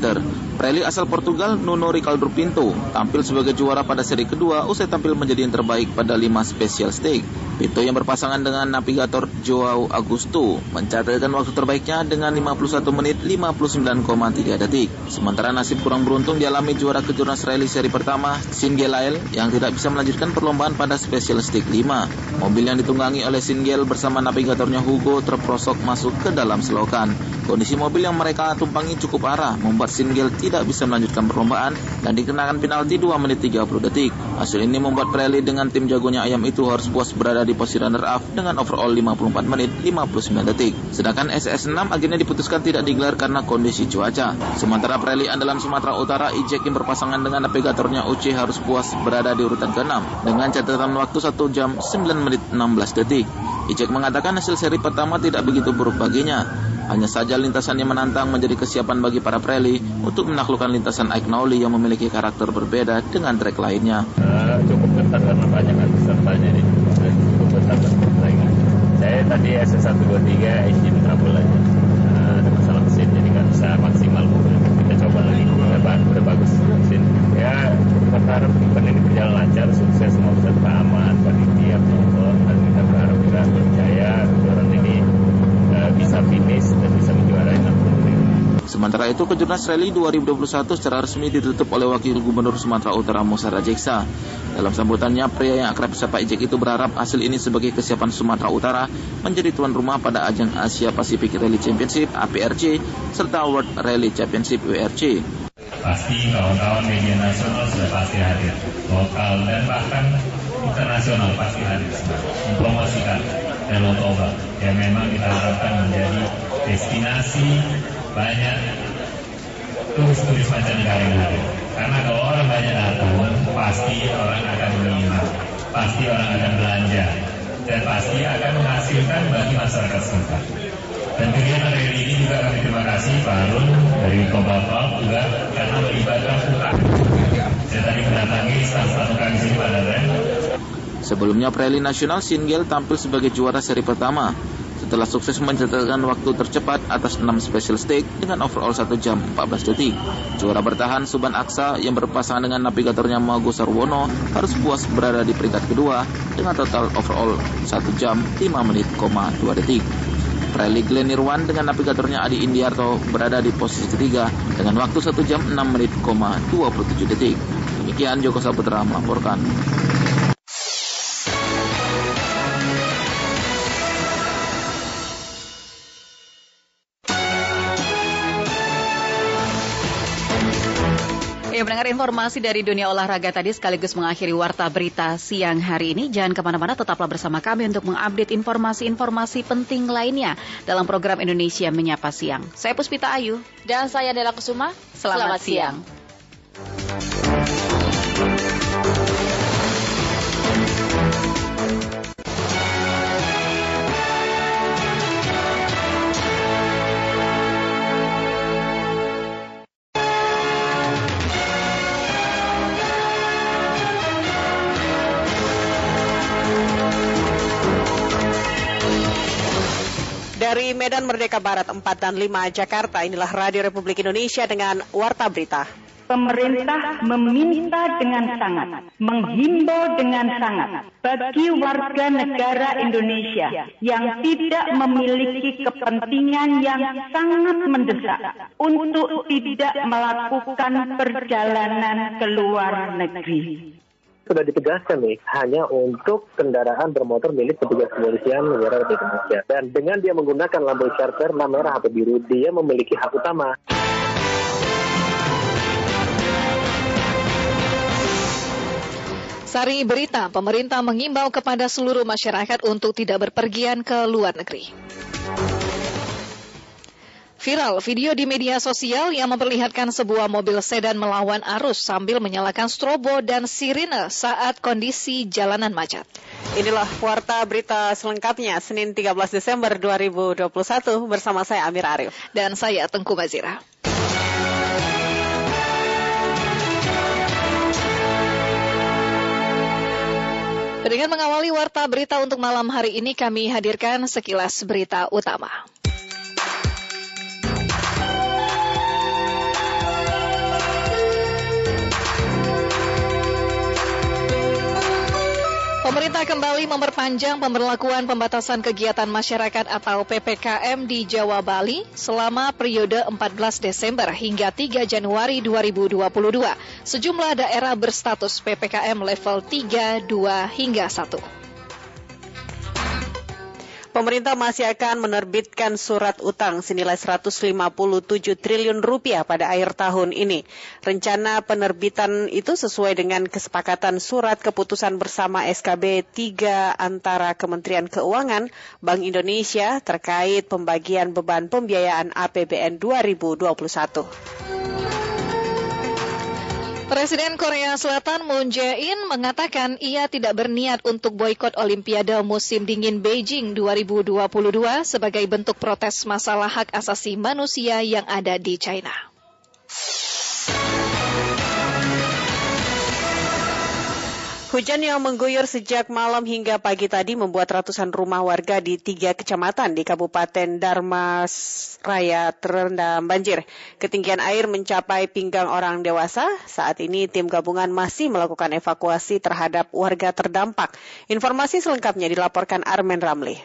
Rally asal Portugal Nuno Ricardo Pinto tampil sebagai juara pada seri kedua usai tampil menjadi yang terbaik pada 5 special stake. Pinto yang berpasangan dengan navigator João Augusto mencatatkan waktu terbaiknya dengan 51 menit 59,3 detik. Sementara nasib kurang beruntung dialami juara kejuaraan rally seri pertama, Singelail, yang tidak bisa melanjutkan perlombaan pada special stake 5. Mobil yang ditunggangi oleh Singel bersama navigatornya Hugo terprosok masuk ke dalam selokan. Kondisi mobil yang mereka tumpangi cukup parah, membuat Singel tidak bisa melanjutkan perlombaan dan dikenakan penalti 2 menit 30 detik. Hasil ini membuat rally dengan tim jagonya ayam itu harus puas berada di posisi runner-up dengan overall 54 menit 59 detik. Sedangkan SS6 akhirnya diputuskan tidak digelar karena kondisi cuaca. Sementara rally andalan Sumatera Utara Ijek yang berpasangan dengan navigatornya Uci harus puas berada di urutan ke-6 dengan catatan waktu 1 jam 9 menit 16 detik. Ijek mengatakan hasil seri pertama tidak begitu buruk baginya. Hanya saja lintasan yang menantang menjadi kesiapan bagi para preli untuk menaklukkan lintasan Aek Nauli yang memiliki karakter berbeda dengan trek lainnya. Cukup ketat karena banyak pesertanya ini. Cukup ketat persaingan. Saya tadi SS123 engine trouble aja. Ada masalah mesin jadi nggak bisa maksimal mobil. Kita coba lagi. Udah bagus mesin. Ya berharap event ini berjalan lancar, sukses, semua peserta aman, panitia, penonton, dan kita berharap kita percaya kejuaraan ini bisa finish dan bisa menjuarai. Sementara itu, Kejurnas Rally 2021 secara resmi ditutup oleh Wakil Gubernur Sumatera Utara Musa Rajeksa. Dalam sambutannya, pria yang akrab disapa Ijek itu berharap hasil ini sebagai kesiapan Sumatera Utara menjadi tuan rumah pada ajang Asia Pacific Rally Championship APRC serta World Rally Championship WRC. Pasti kawan-kawan media nasional sudah pasti hadir, lokal dan bahkan internasional pasti hadir mempromosikan Danau Toba yang memang kita harapkan menjadi destinasi banyak turis-turis mancanegara yang hadir. Karena kalau orang banyak datang, pasti orang akan menginap, pasti orang akan belanja, dan pasti akan menghasilkan bagi masyarakat setempat. Dan kegiatan hari ini juga kami terima kasih Pak Arun dari Bapak juga karena melibatkan utang. Saya tadi mendatangi staf-staf kami sini pada tren. Sebelumnya Preli Nasional Singel tampil sebagai juara seri pertama setelah sukses mencatatkan waktu tercepat atas 6 special stake dengan overall 1 jam 14 detik. Juara bertahan Suban Aksa yang berpasangan dengan navigatornya Margo Yuwono harus puas berada di peringkat kedua dengan total overall 1 jam 5 menit, 2 detik. Rally Glen Irwan dengan navigatornya Adi Indiarto berada di posisi ketiga dengan waktu 1 jam 6 menit, 27 detik. Demikian Joko Saputra melaporkan. Mendengar informasi dari dunia olahraga tadi sekaligus mengakhiri warta berita siang hari ini. Jangan kemana-mana, tetaplah bersama kami untuk mengupdate informasi-informasi penting lainnya dalam program Indonesia Menyapa Siang. Saya Puspita Ayu. Dan saya Dela Kusuma. Selamat siang. Dari Medan Merdeka Barat 4 dan 5 Jakarta, inilah Radio Republik Indonesia dengan Warta Berita. Pemerintah meminta dengan sangat, menghimbau dengan sangat bagi warga negara Indonesia yang tidak memiliki kepentingan yang sangat mendesak untuk tidak melakukan perjalanan ke luar negeri. Sudah ditegaskan nih, hanya untuk kendaraan bermotor milik petugas kepolisian negara Republik Indonesia. Dan dengan dia menggunakan lampu isyarat warna merah atau biru, dia memiliki hak utama. Sari berita, pemerintah mengimbau kepada seluruh masyarakat untuk tidak berpergian ke luar negeri. Viral video di media sosial yang memperlihatkan sebuah mobil sedan melawan arus sambil menyalakan strobo dan sirine saat kondisi jalanan macet. Inilah warta berita selengkapnya Senin 13 Desember 2021 bersama saya Amir Arif. Dan saya Tengku Bazira. Dengan mengawali warta berita untuk malam hari ini kami hadirkan sekilas berita utama. Pemerintah kembali memperpanjang pemberlakuan pembatasan kegiatan masyarakat atau PPKM di Jawa Bali selama periode 14 Desember hingga 3 Januari 2022. Sejumlah daerah berstatus PPKM level 3, 2, hingga 1. Pemerintah masih akan menerbitkan surat utang senilai 157 triliun rupiah pada akhir tahun ini. Rencana penerbitan itu sesuai dengan kesepakatan surat keputusan bersama SKB 3 antara Kementerian Keuangan, Bank Indonesia terkait pembagian beban pembiayaan APBN 2021. Presiden Korea Selatan Moon Jae-in mengatakan ia tidak berniat untuk boikot Olimpiade musim dingin Beijing 2022 sebagai bentuk protes masalah hak asasi manusia yang ada di China. Hujan yang mengguyur sejak malam hingga pagi tadi membuat ratusan rumah warga di 3 kecamatan di Kabupaten Dharmasraya terendam banjir. Ketinggian air mencapai pinggang orang dewasa. Saat ini tim gabungan masih melakukan evakuasi terhadap warga terdampak. Informasi selengkapnya dilaporkan Armen Ramli.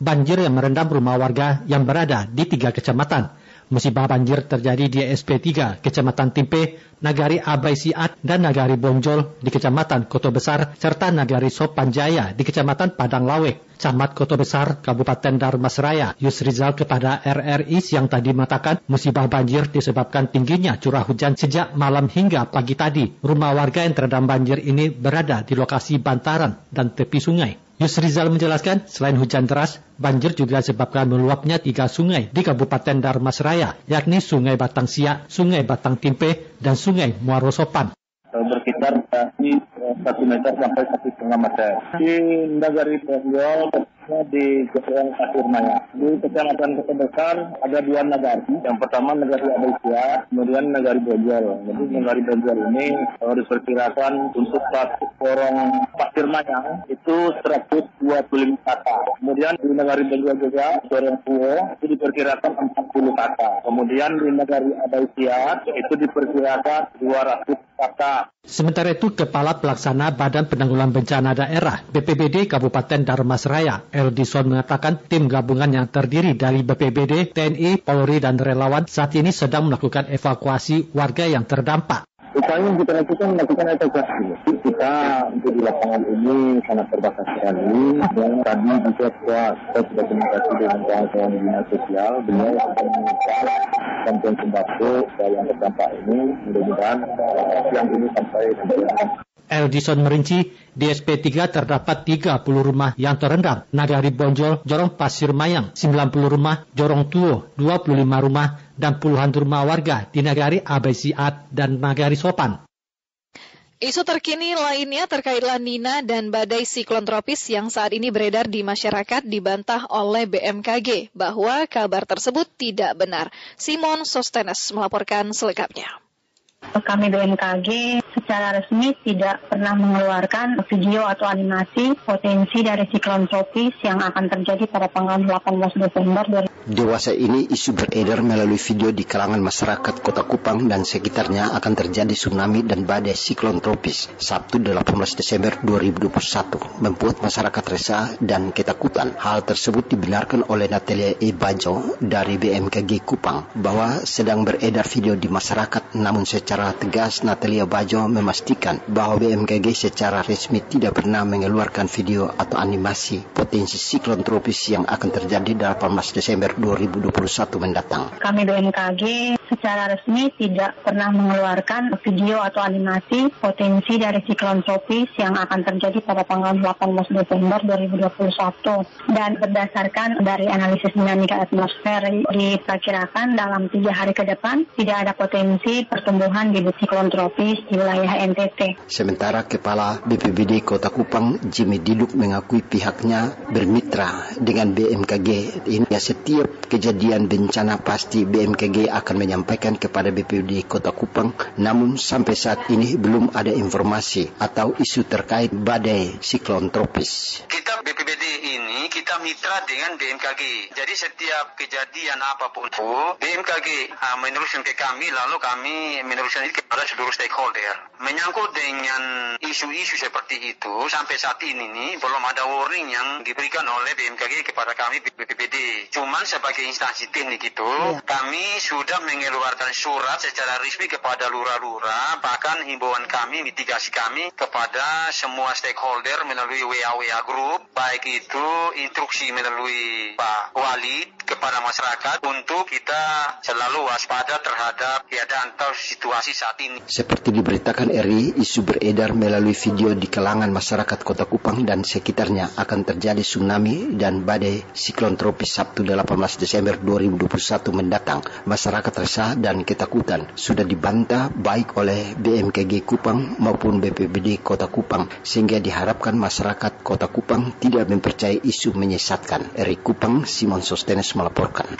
Banjir yang merendam rumah warga yang berada di 3 kecamatan. Musibah banjir terjadi di SP3, Kecamatan Timpe, Nagari Abai Siat, dan Nagari Bonjol di Kecamatan Koto Besar, serta Nagari Sopanjaya di Kecamatan Padang Lawe, Camat Koto Besar, Kabupaten Dharmasraya. Yusrizal kepada RRI siang tadi mengatakan musibah banjir disebabkan tingginya curah hujan sejak malam hingga pagi tadi. Rumah warga yang terendam banjir ini berada di lokasi bantaran dan tepi sungai. Yusrizal menjelaskan, selain hujan deras, banjir juga disebabkan meluapnya 3 sungai di Kabupaten Dharmasraya, yakni Sungai Batang Siak, Sungai Batang Timpe, dan Sungai Muaro Sopan. Berkitar ini 1 meter sampai 1,5 meter. Di Nagari Bonjol, di Kecamatan Asurmaya. Di Kecamatan Kota Besar ada 2 nagari. Yang pertama Nagari Abai Siak, kemudian Nagari Bonjol. Jadi Nagari Bonjol ini diperkirakan untuk satu korong pasir mayang itu 125 kata. Kemudian di Nagari Bonjol juga korong puo itu diperkirakan 40 kata. Kemudian di Nagari Abai Siak itu diperkirakan 200 kata. Sementara itu, Kepala Pelaksana Badan Penanggulangan Bencana Daerah BPBD Kabupaten Dharmasraya, Erdison mengatakan tim gabungan yang terdiri dari BPBD, TNI, Polri, dan relawan saat ini sedang melakukan evakuasi warga yang terdampak. Upaya yang kita lakukan evakuasi. Kita untuk di lapangan ini sangat terbatas sekali. Dan tadi juga saya sudah komunikasi dengan kawan-kawan di dinas sosial, beliau akan mengecek bantuan sembako yang terdampak ini, mudah-mudahan siang ini sampai kemudian. Eldison merinci, di SP3 terdapat 30 rumah yang terendam. Nagari Bonjol, Jorong Pasir Mayang, 90 rumah, Jorong Tuo, 25 rumah, dan puluhan rumah warga di Nagari Abai Siat dan Nagari Sopan. Isu terkini lainnya terkait La Nina dan badai siklon tropis yang saat ini beredar di masyarakat dibantah oleh BMKG bahwa kabar tersebut tidak benar. Simon Sostenes melaporkan selengkapnya. Kami BMKG secara resmi tidak pernah mengeluarkan video atau animasi potensi dari siklon tropis yang akan terjadi pada tanggal 18 Desember. Dewasa ini isu beredar melalui video di kalangan masyarakat Kota Kupang dan sekitarnya akan terjadi tsunami dan badai siklon tropis Sabtu 18 Desember 2021 membuat masyarakat resah dan ketakutan. Hal tersebut dibenarkan oleh Natalia E. Bajo dari BMKG Kupang bahwa sedang beredar video di masyarakat, namun secara tegas Natalia Bajo memastikan bahwa BMKG secara resmi tidak pernah mengeluarkan video atau animasi potensi siklon tropis yang akan terjadi 18 Desember 2021 mendatang. Kami BMKG secara resmi tidak pernah mengeluarkan video atau animasi potensi dari siklon tropis yang akan terjadi pada tanggal 18 Desember 2021. Dan berdasarkan dari analisis dinamika atmosfer, diperkirakan dalam 3 hari ke depan tidak ada potensi pertumbuhan di siklon tropis di wilayah NTT. Sementara Kepala BPBD Kota Kupang, Jimmy Diduk, mengakui pihaknya bermitra dengan BMKG. Ini setiap kejadian bencana pasti BMKG akan menyampaikan kepada BPBD Kota Kupang, namun sampai saat ini belum ada informasi atau isu terkait badai siklon tropis. Kita BPBD ini kita mitra dengan BMKG. Jadi setiap kejadian apapun BMKG meneruskan ke kami, lalu kami meneruskan itu kepada seluruh stakeholder. Menyangkut dengan isu-isu seperti itu, sampai saat ini nih belum ada warning yang diberikan oleh BMKG kepada kami BPBD. Cuman sebagai instansi teknik itu, kami sudah mengeluarkan surat secara resmi kepada lurah-lurah, bahkan himbauan kami, mitigasi kami kepada semua stakeholder melalui WA group, baik itu instruksi melalui Pak Wali kepada masyarakat untuk kita selalu waspada terhadap keadaan atau situasi saat ini. Seperti diberitakan RRI, isu beredar melalui video di kalangan masyarakat Kota Kupang dan sekitarnya akan terjadi tsunami dan badai siklon tropis Sabtu 18 Desember 2021 mendatang. Masyarakat resah dan ketakutan sudah dibantah baik oleh BMKG Kupang maupun BPBD Kota Kupang, sehingga diharapkan masyarakat Kota Kupang tidak mempercayai isu menyesatkan. Eri Kupang, Simon Sostenes melaporkan.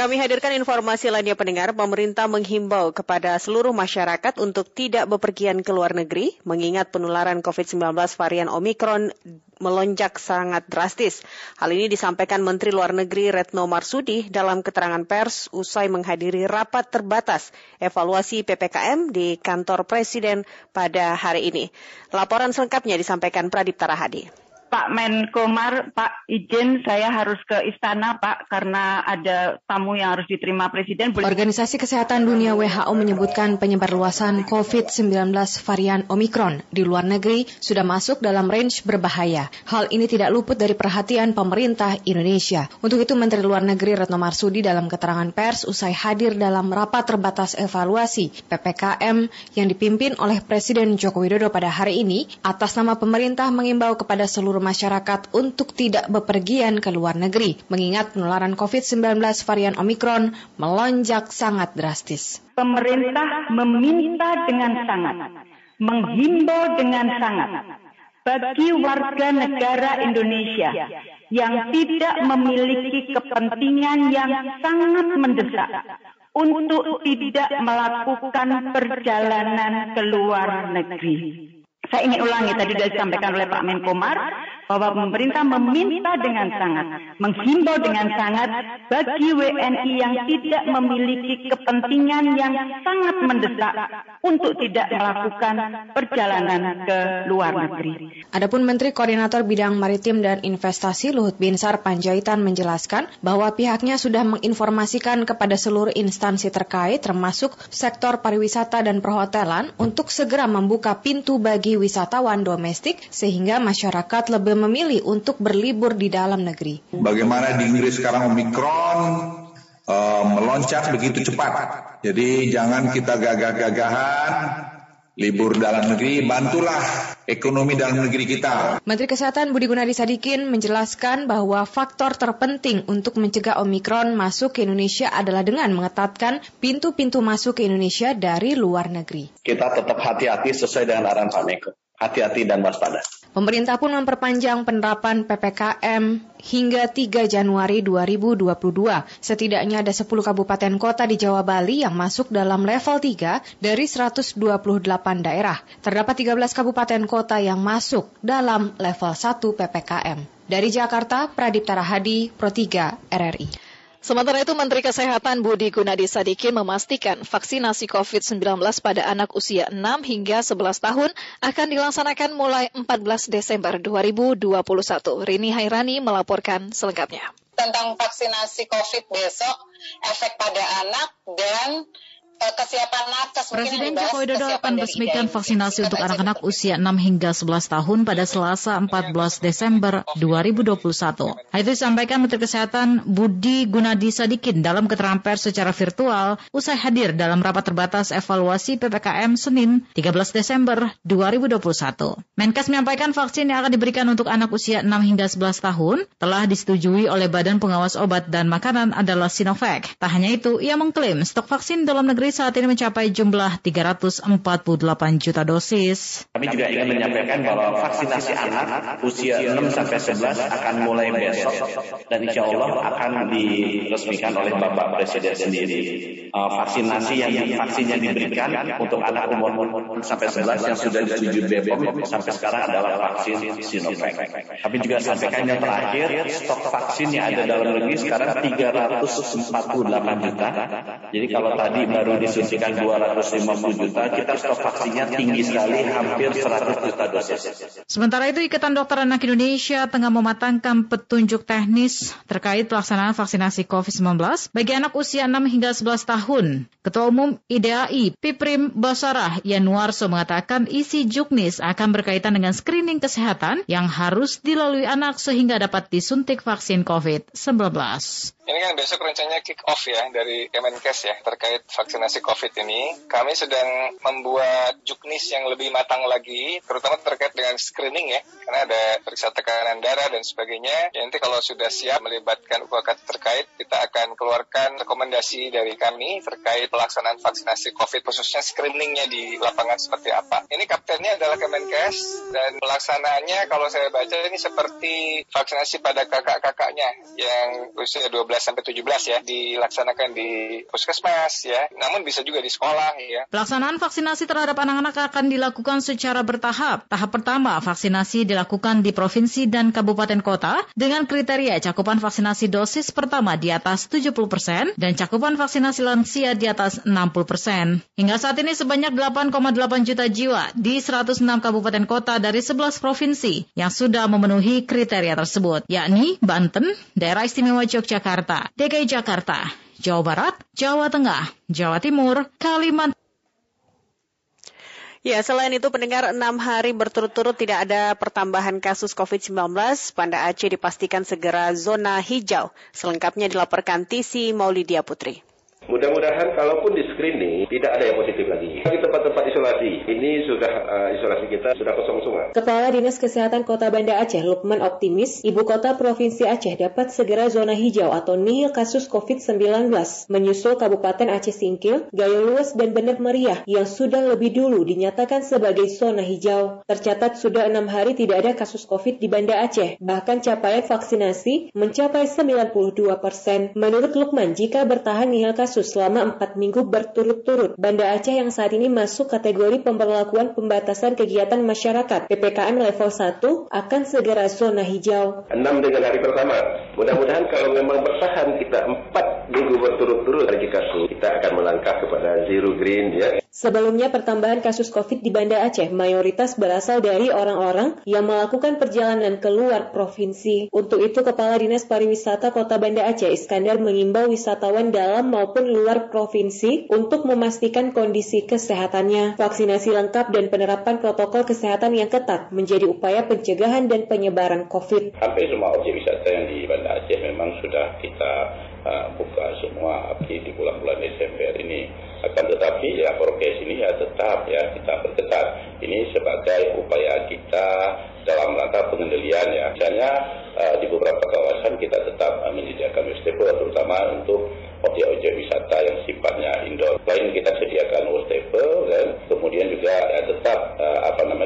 Kami hadirkan informasi lainnya pendengar. Pemerintah menghimbau kepada seluruh masyarakat untuk tidak bepergian ke luar negeri, mengingat penularan COVID-19 varian Omikron melonjak sangat drastis. Hal ini disampaikan Menteri Luar Negeri Retno Marsudi dalam keterangan pers usai menghadiri rapat terbatas evaluasi PPKM di kantor Presiden pada hari ini. Laporan selengkapnya disampaikan Pradipta Rahadi. Pak Menko Mar, Pak, izin saya harus ke istana, Pak, karena ada tamu yang harus diterima Presiden. Organisasi Kesehatan Dunia WHO menyebutkan penyebarluasan COVID-19 varian Omikron di luar negeri sudah masuk dalam range berbahaya. Hal ini tidak luput dari perhatian pemerintah Indonesia. Untuk itu, Menteri Luar Negeri Retno Marsudi dalam keterangan pers usai hadir dalam rapat terbatas evaluasi PPKM yang dipimpin oleh Presiden Joko Widodo pada hari ini, atas nama pemerintah mengimbau kepada seluruh masyarakat untuk tidak bepergian ke luar negeri, mengingat penularan COVID-19 varian Omikron melonjak sangat drastis. Pemerintah meminta dengan sangat, menghimbau dengan sangat, bagi warga negara Indonesia yang tidak memiliki kepentingan yang sangat mendesak untuk tidak melakukan perjalanan ke luar negeri. Saya ingin ulangi, tadi sudah disampaikan oleh Pak Menko Mar, bahwa pemerintah meminta dengan sangat, menghimbau dengan sangat bagi WNI yang tidak memiliki kepentingan yang sangat mendesak untuk tidak melakukan perjalanan ke luar negeri. Adapun Menteri Koordinator Bidang Maritim dan Investasi Luhut Binsar Panjaitan menjelaskan bahwa pihaknya sudah menginformasikan kepada seluruh instansi terkait, termasuk sektor pariwisata dan perhotelan, untuk segera membuka pintu bagi wisatawan domestik sehingga masyarakat lebih memilih untuk berlibur di dalam negeri. Bagaimana di Inggris sekarang Omikron meloncat begitu cepat. Jadi jangan kita gagah-gagahan libur dalam negeri, bantulah ekonomi dalam negeri kita. Menteri Kesehatan Budi Gunadi Sadikin menjelaskan bahwa faktor terpenting untuk mencegah Omikron masuk ke Indonesia adalah dengan mengetatkan pintu-pintu masuk ke Indonesia dari luar negeri. Kita tetap hati-hati sesuai dengan arahan Pak Menko. Hati-hati dan waspada. Pemerintah pun memperpanjang penerapan PPKM hingga 3 Januari 2022. Setidaknya ada 10 kabupaten kota di Jawa Bali yang masuk dalam level 3 dari 128 daerah. Terdapat 13 kabupaten kota yang masuk dalam level 1 PPKM. Dari Jakarta, Pradipta Rahadi, Pro 3 RRI. Sementara itu, Menteri Kesehatan Budi Gunadi Sadikin memastikan vaksinasi COVID-19 pada anak usia 6 hingga 11 tahun akan dilaksanakan mulai 14 Desember 2021. Rini Hairani melaporkan selengkapnya. Tentang vaksinasi COVID besok, efek pada anak dan kesiapan nakes. Presiden Joko Widodo akan resmikan vaksinasi untuk anak-anak usia 6 hingga 11 tahun pada Selasa 14 Desember 2021. Hal itu disampaikan Menteri Kesehatan Budi Gunadi Sadikin dalam keterangan pers secara virtual usai hadir dalam rapat terbatas evaluasi PPKM Senin 13 Desember 2021. Menkes menyampaikan vaksin yang akan diberikan untuk anak usia 6 hingga 11 tahun telah disetujui oleh Badan Pengawas Obat dan Makanan adalah Sinovac. Tak hanya itu, ia mengklaim stok vaksin dalam negeri saat ini mencapai jumlah 348 juta dosis. Kami juga ingin menyampaikan bahwa vaksinasi anak usia 6-11 akan mulai besok dan insya Allah akan diresmikan oleh Bapak Presiden sendiri. Vaksin yang diberikan untuk anak umur 6-11 yang sudah disetujui BPOM sampai sekarang adalah vaksin Sinovac. Kami juga sampaikan yang terakhir, stok vaksin yang ada dalam negeri sekarang 348 juta. Jadi kalau tadi baru disuntikan 250 juta, kita stok vaksinnya tinggi sekali, hampir 100 juta dosis. Sementara itu, Ikatan Dokter Anak Indonesia tengah mematangkan petunjuk teknis terkait pelaksanaan vaksinasi COVID-19 bagi anak usia 6 hingga 11 tahun. Ketua Umum IDAI, Piprim Basarah Yanuarso mengatakan isi juknis akan berkaitan dengan screening kesehatan yang harus dilalui anak sehingga dapat disuntik vaksin COVID-19. Ini kan besok rencananya kick off ya dari Kemenkes ya terkait vaksinasi COVID ini. Kami sedang membuat juknis yang lebih matang lagi, terutama terkait dengan screening ya. Karena ada periksa tekanan darah dan sebagainya. Ya, nanti kalau sudah siap melibatkan upacara terkait, kita akan keluarkan rekomendasi dari kami terkait pelaksanaan vaksinasi COVID, khususnya screeningnya di lapangan seperti apa. Ini kaptennya adalah Kemenkes dan pelaksanaannya kalau saya baca ini seperti vaksinasi pada kakak-kakaknya yang usia 12 sampai 17 ya, dilaksanakan di puskesmas ya, namun bisa juga di sekolah ya. Pelaksanaan vaksinasi terhadap anak-anak akan dilakukan secara bertahap. Tahap pertama, vaksinasi dilakukan di provinsi dan kabupaten kota dengan kriteria cakupan vaksinasi dosis pertama di atas 70% dan cakupan vaksinasi lansia di atas 60%. Hingga saat ini sebanyak 8,8 juta jiwa di 106 kabupaten kota dari 11 provinsi yang sudah memenuhi kriteria tersebut, yakni Banten, Daerah Istimewa Yogyakarta, DKI Jakarta, Jawa Barat, Jawa Tengah, Jawa Timur, Kalimantan. Ya, selain itu pendengar, 6 hari berturut-turut tidak ada pertambahan kasus COVID-19, Banda Aceh dipastikan segera zona hijau. Selengkapnya dilaporkan Tisi Maulidia Putri. Mudah-mudahan kalaupun di screening tidak ada yang positif lagi. Di tempat-tempat isolasi, ini sudah isolasi kita sudah kosong semua. Kepala Dinas Kesehatan Kota Banda Aceh, Lukman optimis, ibu kota Provinsi Aceh dapat segera zona hijau atau nihil kasus COVID-19, menyusul Kabupaten Aceh Singkil, Gayung Luas, dan Bener Meriah yang sudah lebih dulu dinyatakan sebagai zona hijau. Tercatat sudah 6 hari tidak ada kasus COVID di Banda Aceh, bahkan capaian vaksinasi mencapai 92%. Menurut Lukman, jika bertahan nihil kasus selama 4 minggu berturut-turut, Banda Aceh yang saat ini masuk kategori pemberlakuan pembatasan kegiatan masyarakat PPKM level 1 akan segera zona hijau. 6 dengan hari pertama, mudah-mudahan kalau memang bertahan kita 4 minggu berturut-turut dari kasus, kita akan melangkah kepada zero green ya. Sebelumnya pertambahan kasus COVID di Banda Aceh mayoritas berasal dari orang-orang yang melakukan perjalanan keluar provinsi. Untuk itu Kepala Dinas Pariwisata Kota Banda Aceh Iskandar mengimbau wisatawan dalam maupun luar provinsi untuk memastikan kondisi kesehatannya. Vaksinasi lengkap dan penerapan protokol kesehatan yang ketat menjadi upaya pencegahan dan penyebaran COVID. Hampir semua objek wisata yang di Banda Aceh memang sudah kita buka semua di bulan-bulan Desember ini. Akan tetapi ya prokes ini ya tetap ya kita perketat. Ini sebagai upaya kita dalam rangka pengendalian ya. Misalnya di beberapa kawasan kita tetap menyediakan wastafel terutama untuk objek-objek wisata yang sifatnya indoor. Selain kita sediakan wastafel dan kemudian juga ya, tetap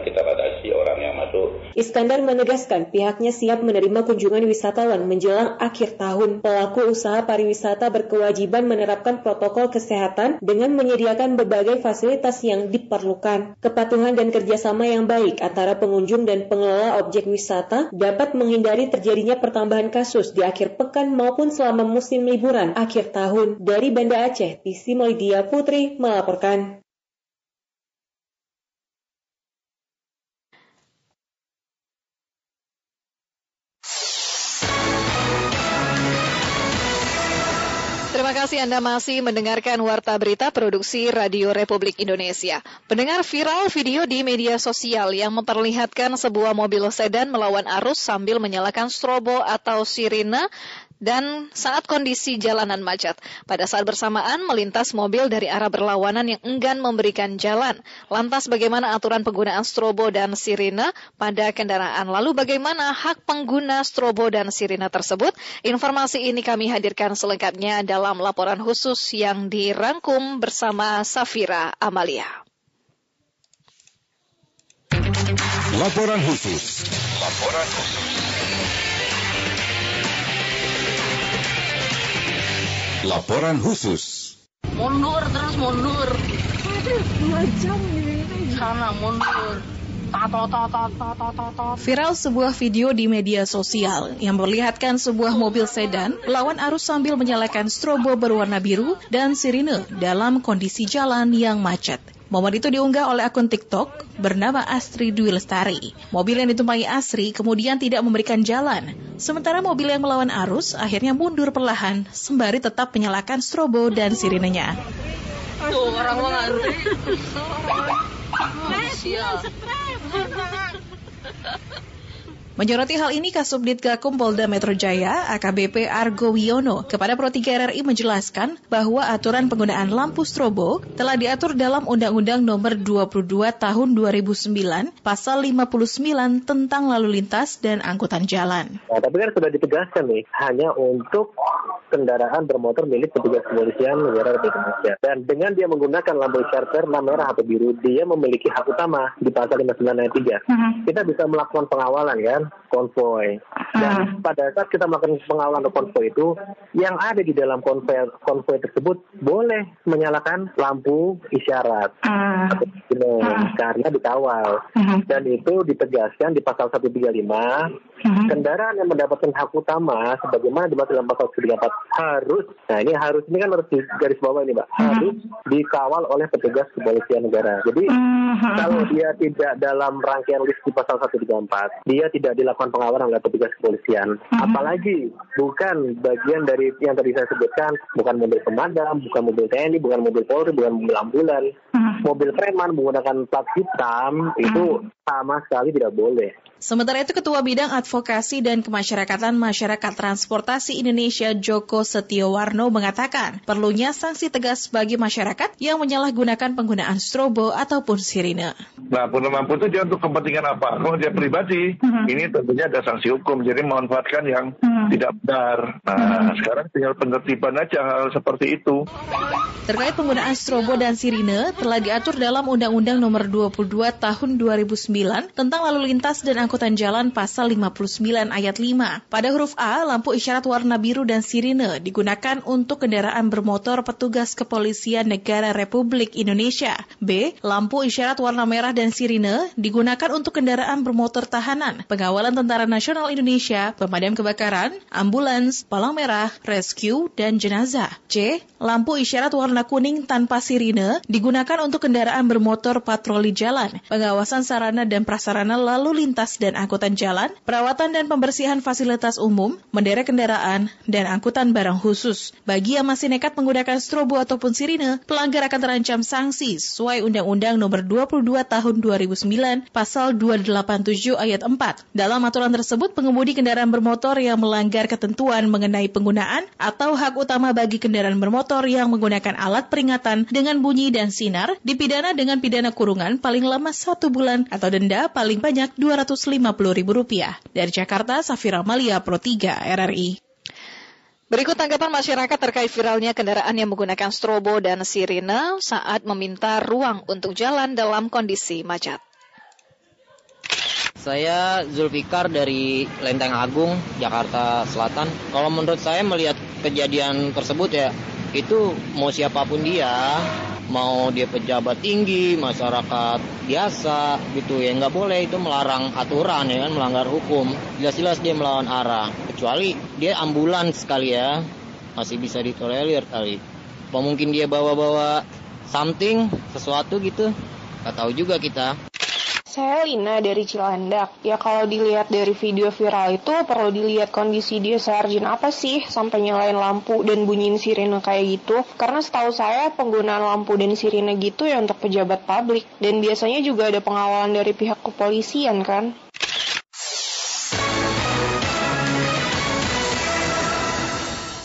kita batasi orang yang masuk. Iskandar menegaskan pihaknya siap menerima kunjungan wisatawan menjelang akhir tahun. Pelaku usaha pariwisata berkewajiban menerapkan protokol kesehatan dengan menyediakan berbagai fasilitas yang diperlukan. Kepatuhan dan kerjasama yang baik antara pengunjung dan pengelola objek wisata dapat menghindari terjadinya pertambahan kasus di akhir pekan maupun selama musim liburan akhir tahun. Dari Banda Aceh, Tisi Maulidia Putri melaporkan. Terima kasih Anda masih mendengarkan Warta Berita Produksi Radio Republik Indonesia. Pendengar, viral video di media sosial yang memperlihatkan sebuah mobil sedan melawan arus sambil menyalakan strobo atau sirine dan saat kondisi jalanan macet. Pada saat bersamaan melintas mobil dari arah berlawanan yang enggan memberikan jalan. Lantas bagaimana aturan penggunaan strobo dan sirine pada kendaraan? Lalu bagaimana hak pengguna strobo dan sirine tersebut? Informasi ini kami hadirkan selengkapnya dalam laporan khusus yang dirangkum bersama Safira Amalia. Laporan khusus. Laporan khusus. Laporan khusus. Mundur terus mundur. Aduh, 2 jam ini. Sana mundur. Viral sebuah video di media sosial yang memperlihatkan sebuah mobil sedan melawan arus sambil menyalakan strobo berwarna biru dan sirine dalam kondisi jalan yang macet. Momen itu diunggah oleh akun TikTok bernama Astri Dwi Lestari. Mobil yang ditumpangi Astri kemudian tidak memberikan jalan, sementara mobil yang melawan arus akhirnya mundur perlahan sembari tetap menyalakan strobo dan sirinenya. Tuh, orang ngantri. Menyoroti hal ini, Kasubdit Gakum Polda Metro Jaya AKBP Margo Yuwono kepada Pro 3 RRI menjelaskan bahwa aturan penggunaan lampu strobo telah diatur dalam Undang-Undang Nomor 22 Tahun 2009 Pasal 59 tentang lalu lintas dan angkutan jalan. Nah, tapi kan sudah ditegaskan nih, hanya untuk kendaraan bermotor milik petugas kepolisian negara Republik Indonesia. Dan dengan dia menggunakan lampu isyarat warna merah atau biru, dia memiliki hak utama di pasal 59 ayat 3. Kita bisa melakukan pengawalan kan, konvoy. Dan pada saat kita melakukan pengawalan konvoy itu, yang ada di dalam konvoy tersebut boleh menyalakan lampu isyarat atau sinyal karena dikawal. Dan itu ditegaskan di pasal 135, kendaraan yang mendapatkan hak utama sebagaimana dimaksud dalam pasal 134 harus, nah ini harus ini kan harus di garis bawah ini Mbak, harus dikawal oleh petugas kepolisian negara. Jadi kalau dia tidak dalam rangkaian list di pasal 134, dia tidak dilakukan pengawalan oleh petugas kepolisian. Apalagi bukan bagian dari yang tadi saya sebutkan, bukan mobil pemadam, bukan mobil TNI, bukan mobil Polri, bukan mobil ambulan, mobil preman menggunakan plat hitam itu sama sekali tidak boleh. Sementara itu Ketua Bidang Advokasi dan Kemasyarakatan Masyarakat Transportasi Indonesia Joko Setiowarno mengatakan perlunya sanksi tegas bagi masyarakat yang menyalahgunakan penggunaan strobo ataupun sirine. Nah, lampu itu dia untuk kepentingan apa? Kalau dia pribadi, ini tentunya ada sanksi hukum, jadi memanfaatkan yang tidak benar. Nah, sekarang tinggal penertiban aja hal seperti itu. Terkait penggunaan strobo dan sirine telah diatur dalam Undang-Undang Nomor 22 Tahun 2009 tentang lalu lintas dan angkutan jalan pasal 59 ayat 5. Pada huruf A, lampu isyarat warna biru dan sirine digunakan untuk kendaraan bermotor petugas kepolisian negara Republik Indonesia. B, lampu isyarat warna merah dan sirine digunakan untuk kendaraan bermotor tahanan, pengawalan Tentara Nasional Indonesia, pemadam kebakaran, ambulans, palang merah, rescue, dan jenazah. C, lampu isyarat warna kuning tanpa sirine digunakan untuk kendaraan bermotor patroli jalan, pengawasan sarana dan prasarana lalu lintas dan angkutan jalan, perawatan dan pembersihan fasilitas umum, menderek kendaraan, dan angkutan barang khusus. Bagi yang masih nekat menggunakan strobo ataupun sirine, pelanggar akan terancam sanksi sesuai Undang-Undang Nomor 22 Tahun 2009 Pasal 287 Ayat 4. Dalam aturan tersebut, pengemudi kendaraan bermotor yang melanggar ketentuan mengenai penggunaan atau hak utama bagi kendaraan bermotor yang menggunakan alat peringatan dengan bunyi dan sinar dipidana dengan pidana kurungan paling lama 1 bulan atau denda paling banyak Rp250.000. Dari Jakarta, Safira Malia, Pro 3 RRI. Berikut tanggapan masyarakat terkait viralnya kendaraan yang menggunakan strobo dan sirine saat meminta ruang untuk jalan dalam kondisi macet. Saya Zulfikar dari Lenteng Agung, Jakarta Selatan. Kalau menurut saya melihat kejadian tersebut ya, itu mau siapapun dia, mau dia pejabat tinggi, masyarakat biasa gitu ya, nggak boleh itu, melarang aturan ya kan, melanggar hukum. Jelas-jelas dia melawan arah, kecuali dia ambulans kali ya, masih bisa ditolerir kali. Apa mungkin dia bawa-bawa something, sesuatu gitu, nggak tahu juga kita. Saya Lina dari Cilandak. Ya kalau dilihat dari video viral itu perlu dilihat kondisi dia searjen apa sih sampai nyalain lampu dan bunyiin sirine kayak gitu. Karena setahu saya penggunaan lampu dan sirine gitu ya untuk pejabat publik. Dan biasanya juga ada pengawalan dari pihak kepolisian kan.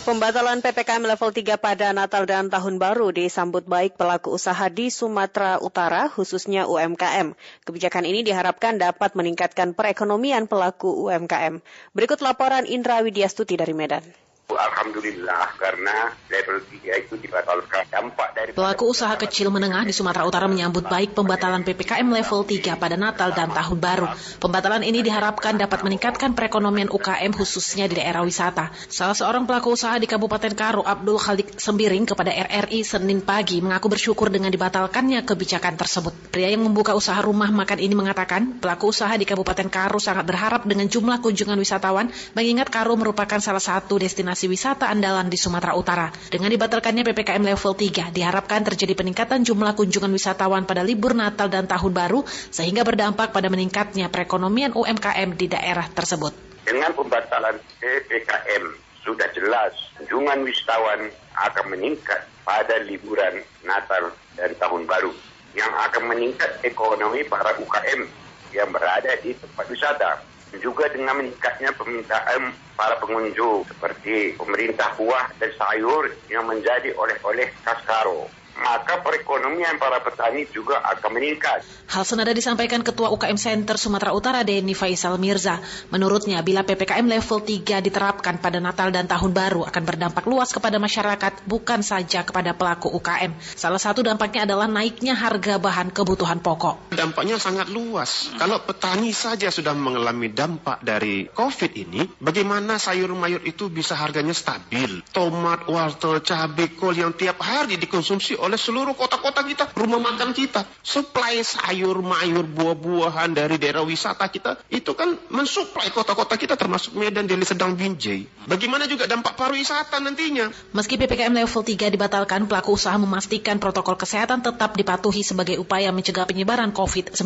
Pembatalan PPKM level 3 pada Natal dan Tahun Baru disambut baik pelaku usaha di Sumatera Utara, khususnya UMKM. Kebijakan ini diharapkan dapat meningkatkan perekonomian pelaku UMKM. Berikut laporan Indra Widyastuti dari Medan. Alhamdulillah karena level 3 itu dibatalkan dampak dari... Pelaku usaha kecil menengah di Sumatera Utara menyambut baik pembatalan PPKM level 3 pada Natal dan Tahun Baru. Pembatalan ini diharapkan dapat meningkatkan perekonomian UKM khususnya di daerah wisata. Salah seorang pelaku usaha di Kabupaten Karo, Abdul Khalik Sembiring kepada RRI Senin pagi mengaku bersyukur dengan dibatalkannya kebijakan tersebut. Pria yang membuka usaha rumah makan ini mengatakan pelaku usaha di Kabupaten Karo sangat berharap dengan jumlah kunjungan wisatawan mengingat Karo merupakan salah satu destinasi wisata andalan di Sumatera Utara. Dengan dibatalkannya PPKM level 3, diharapkan terjadi peningkatan jumlah kunjungan wisatawan pada libur Natal dan Tahun Baru, sehingga berdampak pada meningkatnya perekonomian UMKM di daerah tersebut. Dengan pembatalan PPKM, sudah jelas kunjungan wisatawan akan meningkat pada liburan Natal dan Tahun Baru, yang akan meningkat ekonomi para UKM yang berada di tempat wisata. Juga dengan meningkatnya permintaan para pengunjung seperti pemerintah buah dan sayur yang menjadi oleh-oleh khas Karo. Maka perekonomian para petani juga akan meningkat. Hal senada disampaikan Ketua UKM Center Sumatera Utara, Denny Faisal Mirza. Menurutnya, bila PPKM level 3 diterapkan pada Natal dan Tahun Baru akan berdampak luas kepada masyarakat, bukan saja kepada pelaku UKM. Salah satu dampaknya adalah naiknya harga bahan kebutuhan pokok. Dampaknya sangat luas. Kalau petani saja sudah mengalami dampak dari COVID ini, bagaimana sayur mayur itu bisa harganya stabil? Tomat, wortel, cabai, kol yang tiap hari dikonsumsi oleh seluruh kota-kota kita, rumah makan kita, suplai sayur mayur buah-buahan dari daerah wisata kita itu kan mensuplai kota-kota kita termasuk Medan, Deli Serdang, Binjai. Bagaimana juga dampak pariwisata nantinya? Meski PPKM level 3 dibatalkan, pelaku usaha memastikan protokol kesehatan tetap dipatuhi sebagai upaya mencegah penyebaran COVID-19.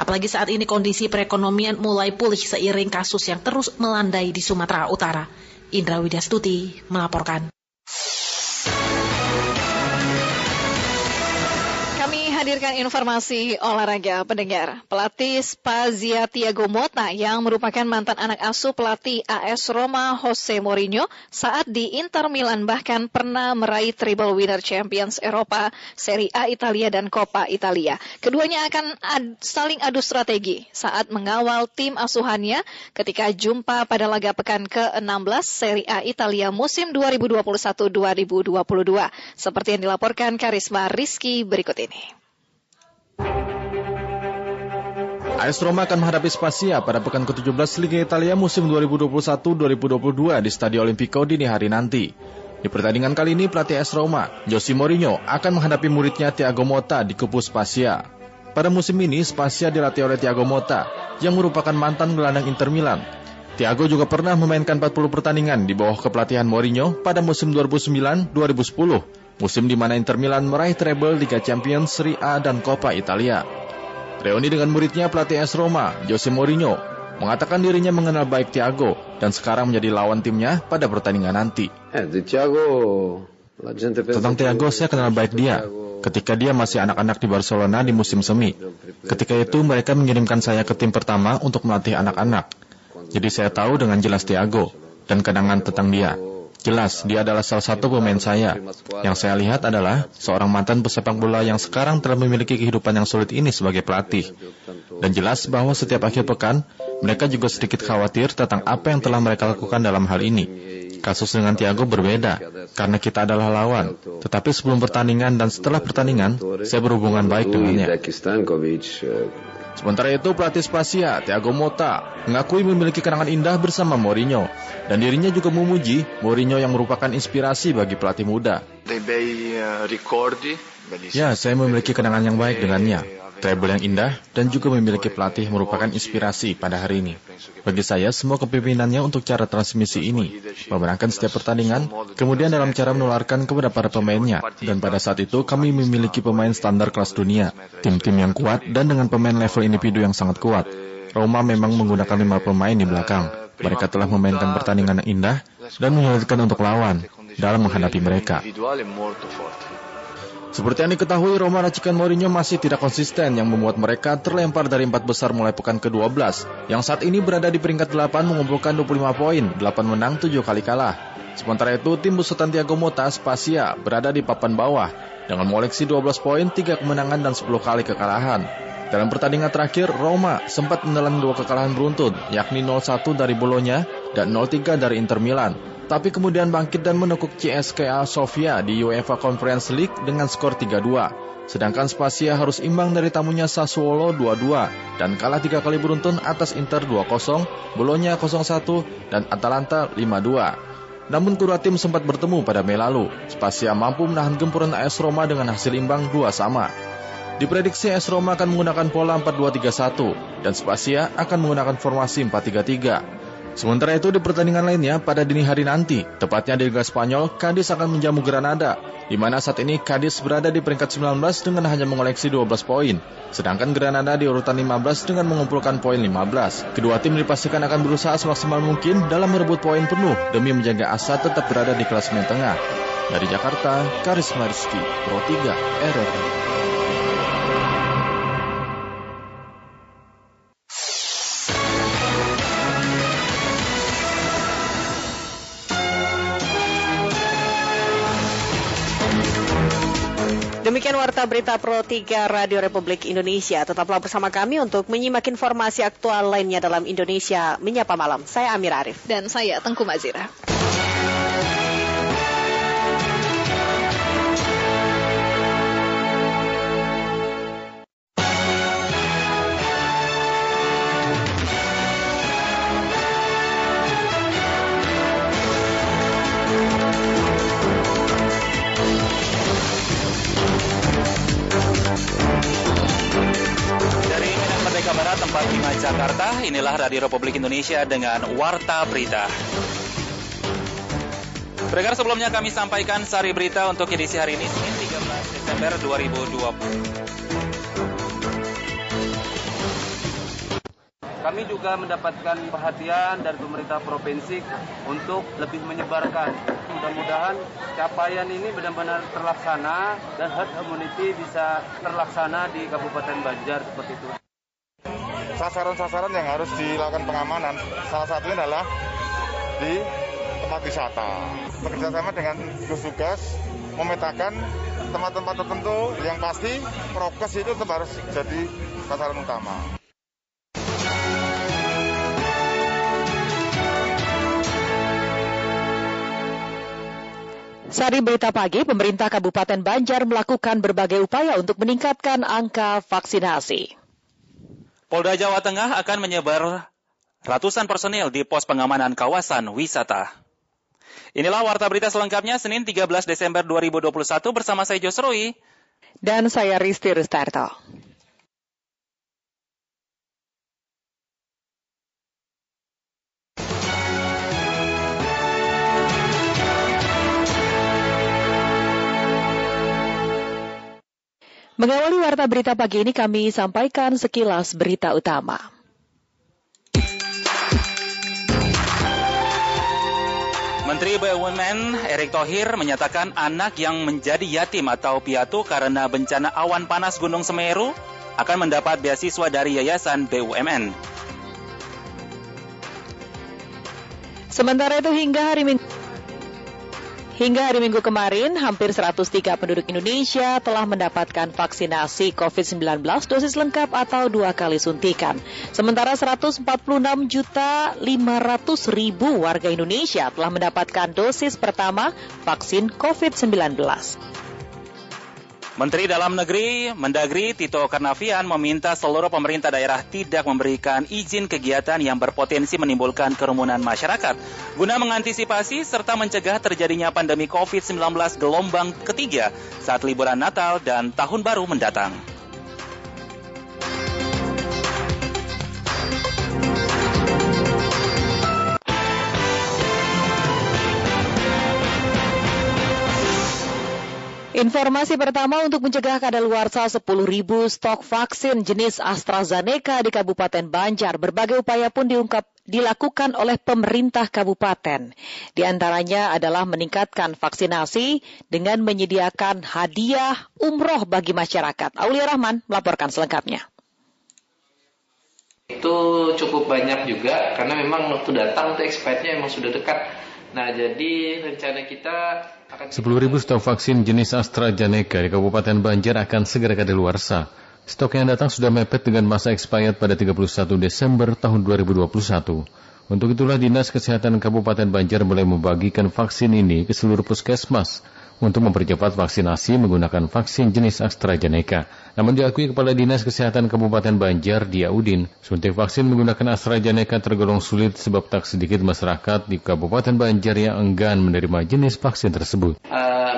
Apalagi saat ini kondisi perekonomian mulai pulih seiring kasus yang terus melandai di Sumatera Utara. Indra Widyastuti melaporkan. Hadirkan informasi olahraga pendengar. Pelatih Spezia Thiago Motta yang merupakan mantan anak asuh pelatih AS Roma Jose Mourinho saat di Inter Milan bahkan pernah meraih triple winner Champions Eropa, Serie A Italia dan Coppa Italia. Keduanya akan saling adu strategi saat mengawal tim asuhannya ketika jumpa pada laga pekan ke-16 Serie A Italia musim 2021-2022. Seperti yang dilaporkan Karisma Rizky berikut ini. AS Roma akan menghadapi Spezia pada pekan ke-17 Liga Italia musim 2021-2022 di Stadio Olimpico dini hari nanti. Di pertandingan kali ini pelatih AS Roma, Jose Mourinho, akan menghadapi muridnya Thiago Motta di kubu Spezia. Pada musim ini Spezia dilatih oleh Thiago Motta yang merupakan mantan gelandang Inter Milan. Thiago juga pernah memainkan 40 pertandingan di bawah kepelatihan Mourinho pada musim 2009-2010, musim di mana Inter Milan meraih treble Liga Champions, Serie A dan Coppa Italia. Reuni dengan muridnya pelatih AS Roma, Jose Mourinho, mengatakan dirinya mengenal baik Thiago dan sekarang menjadi lawan timnya pada pertandingan nanti. Tentang Thiago, saya kenal baik dia. Ketika dia masih anak-anak di Barcelona di musim semi. Ketika itu mereka mengirimkan saya ke tim pertama untuk melatih anak-anak. Jadi saya tahu dengan jelas Thiago dan kenangan tentang dia. Jelas, dia adalah salah satu pemain saya. Yang saya lihat adalah seorang mantan pesepak bola yang sekarang telah memiliki kehidupan yang sulit ini sebagai pelatih. Dan jelas bahwa setiap akhir pekan, mereka juga sedikit khawatir tentang apa yang telah mereka lakukan dalam hal ini. Kasus dengan Thiago berbeda, karena kita adalah lawan. Tetapi sebelum pertandingan dan setelah pertandingan, saya berhubungan baik dengannya. Sementara itu, pelatih Spezia, Thiago Motta, mengakui memiliki kenangan indah bersama Mourinho. Dan dirinya juga memuji Mourinho yang merupakan inspirasi bagi pelatih muda. Ya, saya memiliki kenangan yang baik dengannya. Treble yang indah dan juga memiliki pelatih merupakan inspirasi pada hari ini. Bagi saya, semua kepemimpinannya untuk cara transmisi ini, memenangkan setiap pertandingan, kemudian dalam cara menularkan kepada para pemainnya. Dan pada saat itu, kami memiliki pemain standar kelas dunia, tim-tim yang kuat, dan dengan pemain level individu yang sangat kuat. Roma memang menggunakan 5 pemain di belakang. Mereka telah memainkan pertandingan yang indah dan menyulitkan untuk lawan dalam menghadapi mereka. Seperti yang diketahui, Roma racikan Mourinho masih tidak konsisten yang membuat mereka terlempar dari 4 besar mulai pekan ke-12 yang saat ini berada di peringkat 8 mengumpulkan 25 poin, 8 menang 7 kali kalah. Sementara itu, tim besutan Thiago Motta, Spezia, berada di papan bawah dengan mengoleksi 12 poin, 3 kemenangan dan 10 kali kekalahan. Dalam pertandingan terakhir, Roma sempat menelan 2 kekalahan beruntun, yakni 0-1 dari Bologna dan 0-3 dari Inter Milan. Tapi kemudian bangkit dan menekuk CSKA Sofia di UEFA Conference League dengan skor 3-2. Sedangkan Spezia harus imbang dari tamunya Sassuolo 2-2 dan kalah 3 kali beruntun atas Inter 2-0, Bologna 0-1, dan Atalanta 5-2. Namun kedua tim sempat bertemu pada Mei lalu. Spezia mampu menahan gempuran AS Roma dengan hasil imbang 2-2. Diprediksi AS Roma akan menggunakan pola 4-2-3-1 dan Spezia akan menggunakan formasi 4-3-3. Sementara itu di pertandingan lainnya pada dini hari nanti, tepatnya di Liga Spanyol, Cadiz akan menjamu Granada, di mana saat ini Cadiz berada di peringkat 19 dengan hanya mengoleksi 12 poin, sedangkan Granada di urutan 15 dengan mengumpulkan poin 15. Kedua tim dipastikan akan berusaha semaksimal mungkin dalam merebut poin penuh demi menjaga asa tetap berada di klasemen tengah. Dari Jakarta, Karisma Rizky, Pro 3 RRI. Demikian warta berita Pro 3 Radio Republik Indonesia. Tetaplah bersama kami untuk menyimak informasi aktual lainnya dalam Indonesia Menyapa Malam. Saya Amir Arif. Dan saya Tengku Mazira. Jakarta, inilah Radio Republik Indonesia dengan Warta Berita. Pendengar, sebelumnya kami sampaikan sari berita untuk edisi hari ini, Senin 13 Desember 2020. Kami juga mendapatkan perhatian dari pemerintah provinsi untuk lebih menyebarkan. Mudah-mudahan capaian ini benar-benar terlaksana dan herd immunity bisa terlaksana di Kabupaten Banjar seperti itu. Sasaran-sasaran yang harus dilakukan pengamanan, salah satunya adalah di tempat wisata. Bekerjasama dengan gugus tugas memetakan tempat-tempat tertentu yang pasti prokes itu tetap harus jadi sasaran utama. Sari berita pagi, pemerintah Kabupaten Banjar melakukan berbagai upaya untuk meningkatkan angka vaksinasi. Polda Jawa Tengah akan menyebar ratusan personil di pos pengamanan kawasan wisata. Inilah warta berita selengkapnya Senin 13 Desember 2021 bersama saya Josroi. Dan saya Risti Rustarto. Mengawali warta berita pagi ini kami sampaikan sekilas berita utama. Menteri BUMN Erick Thohir menyatakan anak yang menjadi yatim atau piatu karena bencana awan panas Gunung Semeru akan mendapat beasiswa dari Yayasan BUMN. Sementara itu hingga hari Minggu kemarin, hampir 103 penduduk Indonesia telah mendapatkan vaksinasi COVID-19 dosis lengkap atau 2 kali suntikan. Sementara 146.500.000 warga Indonesia telah mendapatkan dosis pertama vaksin COVID-19. Menteri Dalam Negeri, Mendagri Tito Karnavian meminta seluruh pemerintah daerah tidak memberikan izin kegiatan yang berpotensi menimbulkan kerumunan masyarakat guna mengantisipasi serta mencegah terjadinya pandemi COVID-19 gelombang ketiga saat liburan Natal dan Tahun Baru mendatang. Informasi pertama untuk mencegah kadaluarsa 10.000 stok vaksin jenis AstraZeneca di Kabupaten Banjar. Berbagai upaya pun dilakukan oleh pemerintah kabupaten. Di antaranya adalah meningkatkan vaksinasi dengan menyediakan hadiah umroh bagi masyarakat. Aulia Rahman melaporkan selengkapnya. Itu cukup banyak juga karena memang waktu datang tuh expirednya memang sudah dekat. Nah, jadi rencana kita 10.000 stok vaksin jenis AstraZeneca di Kabupaten Banjar akan segera kadaluarsa. Stok yang datang sudah mepet dengan masa expired pada 31 Desember tahun 2021. Untuk itulah Dinas Kesehatan Kabupaten Banjar mulai membagikan vaksin ini ke seluruh puskesmas untuk mempercepat vaksinasi menggunakan vaksin jenis AstraZeneca. Namun diakui Kepala Dinas Kesehatan Kabupaten Banjar, Diaudin, suntik vaksin menggunakan AstraZeneca tergolong sulit sebab tak sedikit masyarakat di Kabupaten Banjar yang enggan menerima jenis vaksin tersebut.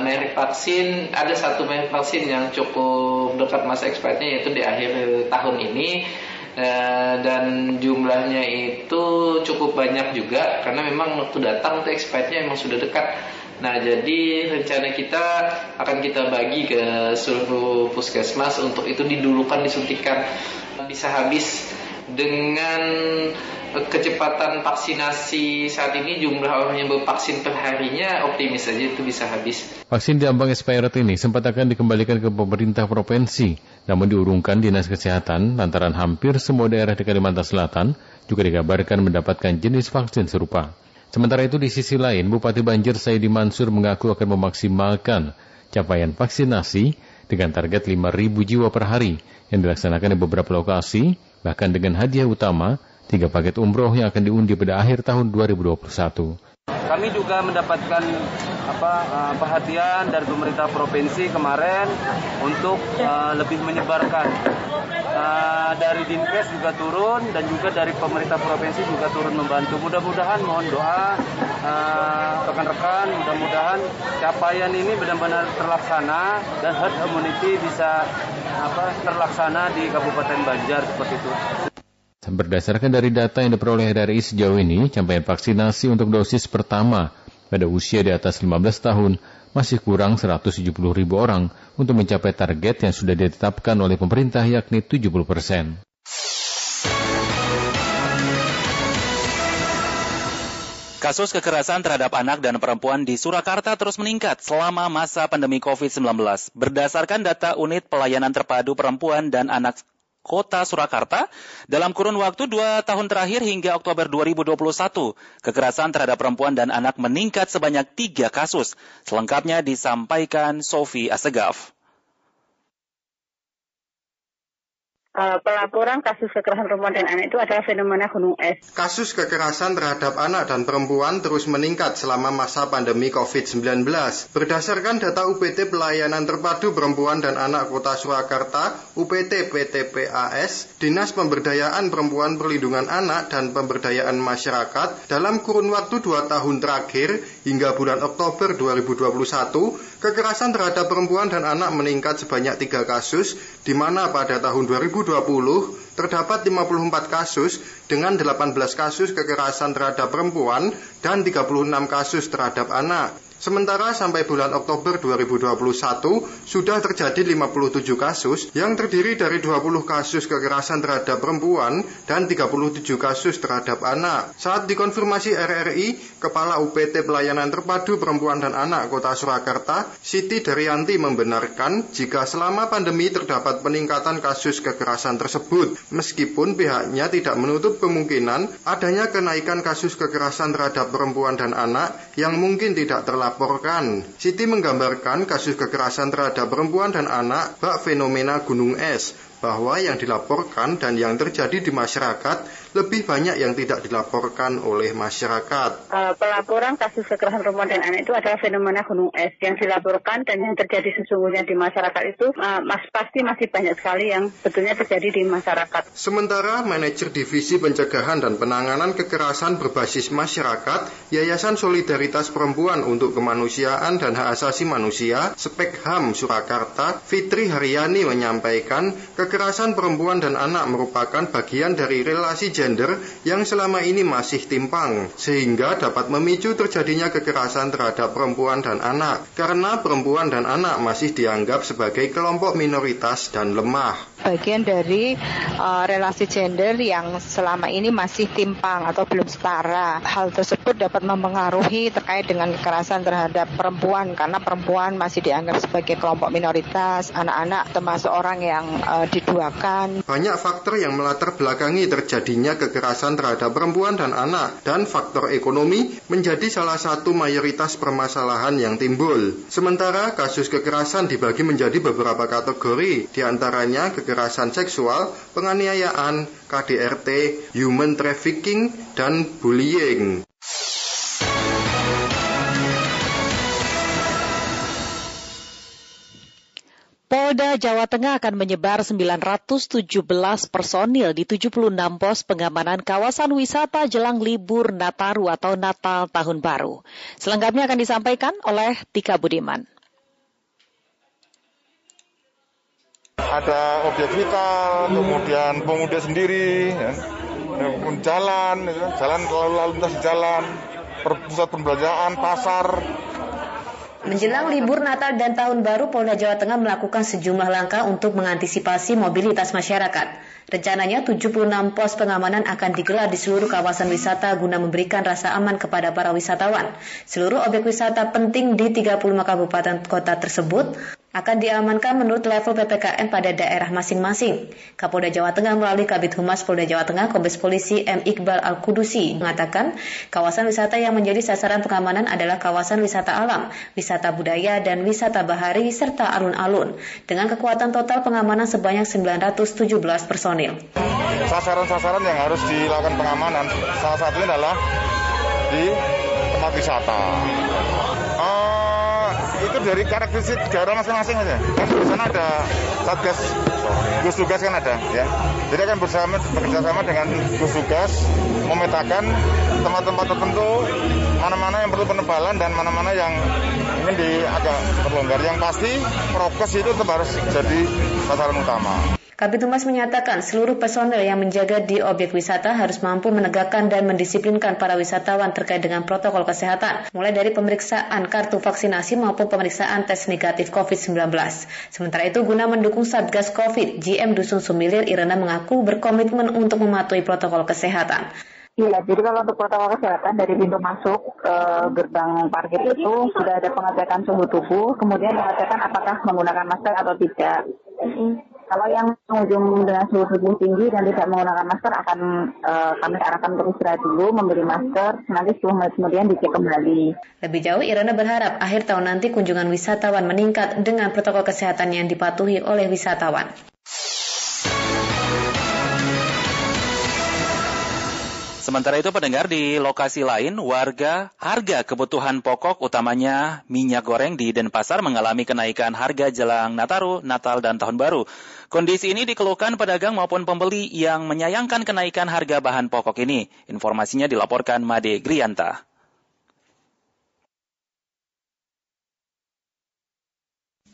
Merek vaksin, ada satu merek vaksin yang cukup dekat masa expirednya yaitu di akhir tahun ini. Dan jumlahnya itu cukup banyak juga karena memang waktu datang tuh expirednya memang sudah dekat. Nah, jadi rencana kita akan kita bagi ke seluruh puskesmas untuk itu didulukan disuntikan. Bisa habis dengan kecepatan vaksinasi saat ini, jumlah orang yang bervaksin perharinya optimis saja itu bisa habis. Vaksin diambang expired ini sempat akan dikembalikan ke pemerintah provinsi, namun diurungkan Dinas Kesehatan lantaran hampir semua daerah di Kalimantan Selatan juga dikabarkan mendapatkan jenis vaksin serupa. Sementara itu di sisi lain, Bupati Banjar Saidi Mansur mengaku akan memaksimalkan capaian vaksinasi dengan target 5.000 jiwa per hari yang dilaksanakan di beberapa lokasi, bahkan dengan hadiah utama 3 paket umroh yang akan diundi pada akhir tahun 2021. Kami juga mendapatkan perhatian dari pemerintah provinsi kemarin untuk lebih menyebarkan. Dari Dinkes juga turun dan juga dari pemerintah provinsi juga turun membantu. Mudah-mudahan mohon doa rekan-rekan, mudah-mudahan capaian ini benar-benar terlaksana dan herd immunity bisa terlaksana di Kabupaten Banjar seperti itu. Berdasarkan dari data yang diperoleh RRI sejauh ini, capaian vaksinasi untuk dosis pertama pada usia di atas 15 tahun masih kurang 170.000 orang untuk mencapai target yang sudah ditetapkan oleh pemerintah yakni 70%. Kasus kekerasan terhadap anak dan perempuan di Surakarta terus meningkat selama masa pandemi COVID-19. Berdasarkan data Unit Pelayanan Terpadu Perempuan dan Anak Kota Surakarta, dalam kurun waktu 2 tahun terakhir hingga Oktober 2021, kekerasan terhadap perempuan dan anak meningkat sebanyak 3 kasus. Selengkapnya disampaikan Sofi Asegaf. Pelaporan kasus kekerasan perempuan dan anak itu adalah fenomena gunung es. Kasus kekerasan terhadap anak dan perempuan terus meningkat selama masa pandemi COVID-19. Berdasarkan data UPT Pelayanan Terpadu Perempuan dan Anak Kota Surakarta, UPT PTPAS, Dinas Pemberdayaan Perempuan Perlindungan Anak dan Pemberdayaan Masyarakat, dalam kurun waktu 2 tahun terakhir hingga bulan Oktober 2021, kekerasan terhadap perempuan dan anak meningkat sebanyak 3 kasus, di mana pada tahun 2020 terdapat 54 kasus dengan 18 kasus kekerasan terhadap perempuan dan 36 kasus terhadap anak. Sementara sampai bulan Oktober 2021 sudah terjadi 57 kasus yang terdiri dari 20 kasus kekerasan terhadap perempuan dan 37 kasus terhadap anak. Saat dikonfirmasi RRI, Kepala UPT Pelayanan Terpadu Perempuan dan Anak Kota Surakarta, Siti Daryanti membenarkan jika selama pandemi terdapat peningkatan kasus kekerasan tersebut, meskipun pihaknya tidak menutup kemungkinan adanya kenaikan kasus kekerasan terhadap perempuan dan anak yang mungkin tidak terlaporkan. Siti menggambarkan kasus kekerasan terhadap perempuan dan anak bak fenomena gunung es, bahwa yang dilaporkan dan yang terjadi di masyarakat lebih banyak yang tidak dilaporkan oleh masyarakat. Pelaporan kasus kekerasan perempuan dan anak itu adalah fenomena gunung es. Yang dilaporkan dan yang terjadi sesungguhnya di masyarakat itu pasti masih banyak sekali yang sebetulnya terjadi di masyarakat. Sementara Manajer Divisi Pencegahan dan Penanganan Kekerasan Berbasis Masyarakat Yayasan Solidaritas Perempuan untuk Kemanusiaan dan Hak Asasi Manusia, Spekham Surakarta, Fitri Haryani menyampaikan kekerasan Kekerasan perempuan dan anak merupakan bagian dari relasi gender yang selama ini masih timpang, sehingga dapat memicu terjadinya kekerasan terhadap perempuan dan anak, karena perempuan dan anak masih dianggap sebagai kelompok minoritas dan lemah. Bagian dari relasi gender yang selama ini masih timpang atau belum setara. Hal tersebut dapat mempengaruhi terkait dengan kekerasan terhadap perempuan, karena perempuan masih dianggap sebagai kelompok minoritas, anak-anak termasuk orang yang diduakan. Banyak faktor yang melatar belakangi terjadinya kekerasan terhadap perempuan dan anak, dan faktor ekonomi menjadi salah satu mayoritas permasalahan yang timbul. Sementara kasus kekerasan dibagi menjadi beberapa kategori, diantaranya kekerasan seksual, penganiayaan, KDRT, human trafficking, dan bullying. Polda Jawa Tengah akan menyebar 917 personil di 76 pos pengamanan kawasan wisata jelang libur Nataru atau Natal Tahun Baru. Selengkapnya akan disampaikan oleh Tika Budiman. Ada objek vital, kemudian pemuda sendiri, jalan lalu lintas di jalan, pusat perbelanjaan, pasar. Menjelang libur Natal dan Tahun Baru, Polda Jawa Tengah melakukan sejumlah langkah untuk mengantisipasi mobilitas masyarakat. Rencananya 76 pos pengamanan akan digelar di seluruh kawasan wisata guna memberikan rasa aman kepada para wisatawan. Seluruh objek wisata penting di 35 kabupaten kota tersebut akan diamankan menurut level PPKM pada daerah masing-masing. Kapolda Jawa Tengah melalui Kabid Humas Polda Jawa Tengah, Kombes Polisi M. Iqbal Al-Kudusi, mengatakan kawasan wisata yang menjadi sasaran pengamanan adalah kawasan wisata alam, wisata budaya, dan wisata bahari, serta alun-alun, dengan kekuatan total pengamanan sebanyak 917 personil. Sasaran-sasaran yang harus dilakukan pengamanan, salah satunya adalah di tempat wisata. Itu dari karakteristik daerah masing-masing aja. Kan di sana ada satgas, gugus tugas kan ada, ya. Jadi akan bekerjasama dengan gugus tugas memetakan tempat-tempat tertentu, mana-mana yang perlu penebalan dan mana-mana yang ingin agak terlonggar. Yang pasti prokes itu tetap harus jadi sasaran utama. Kabid Humas menyatakan seluruh personel yang menjaga di objek wisata harus mampu menegakkan dan mendisiplinkan para wisatawan terkait dengan protokol kesehatan, mulai dari pemeriksaan kartu vaksinasi maupun pemeriksaan tes negatif COVID-19. Sementara itu, guna mendukung Satgas COVID, GM Dusun Sumilir Irena mengaku berkomitmen untuk mematuhi protokol kesehatan. Iya, jadi kalau untuk protokol kesehatan dari pintu masuk ke gerbang parkir itu sudah ada pengecekan suhu tubuh, kemudian pengecekan apakah menggunakan masker atau tidak. Kalau yang mengunjung dengan suhu tubuh tinggi dan tidak menggunakan masker akan kami arahkan untuk istirahat dulu, memberi masker, nanti 10 menit kemudian dicek kembali. Lebih jauh, Irana berharap akhir tahun nanti kunjungan wisatawan meningkat dengan protokol kesehatan yang dipatuhi oleh wisatawan. Sementara itu pendengar, di lokasi lain, harga kebutuhan pokok utamanya minyak goreng di Denpasar mengalami kenaikan harga jelang Nataru, Natal, dan Tahun Baru. Kondisi ini dikeluhkan pedagang maupun pembeli yang menyayangkan kenaikan harga bahan pokok ini. Informasinya dilaporkan Made Grianta.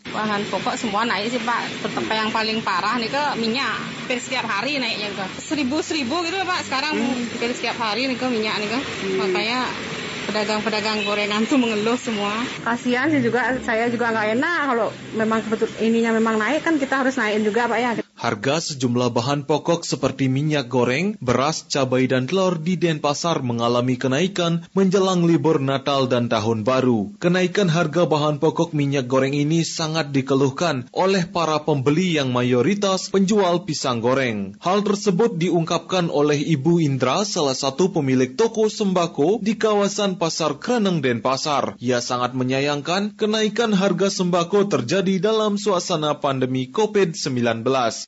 Bahan pokok semua naik sih Pak, tetap yang paling parah nih ke minyak, hampir setiap hari naiknya gitu, 1.000 gitu Pak, sekarang hampir setiap hari nih ke minyak nih ke, makanya pedagang-pedagang gorengan tuh mengeluh semua. Kasihan sih juga, saya juga nggak enak kalau memang kebetulan ininya memang naik kan kita harus naikin juga Pak ya. Harga sejumlah bahan pokok seperti minyak goreng, beras, cabai, dan telur di Denpasar mengalami kenaikan menjelang libur Natal dan Tahun Baru. Kenaikan harga bahan pokok minyak goreng ini sangat dikeluhkan oleh para pembeli yang mayoritas penjual pisang goreng. Hal tersebut diungkapkan oleh Ibu Indra, salah satu pemilik toko sembako di kawasan Pasar Kreneng, Denpasar. Ia sangat menyayangkan kenaikan harga sembako terjadi dalam suasana pandemi COVID-19.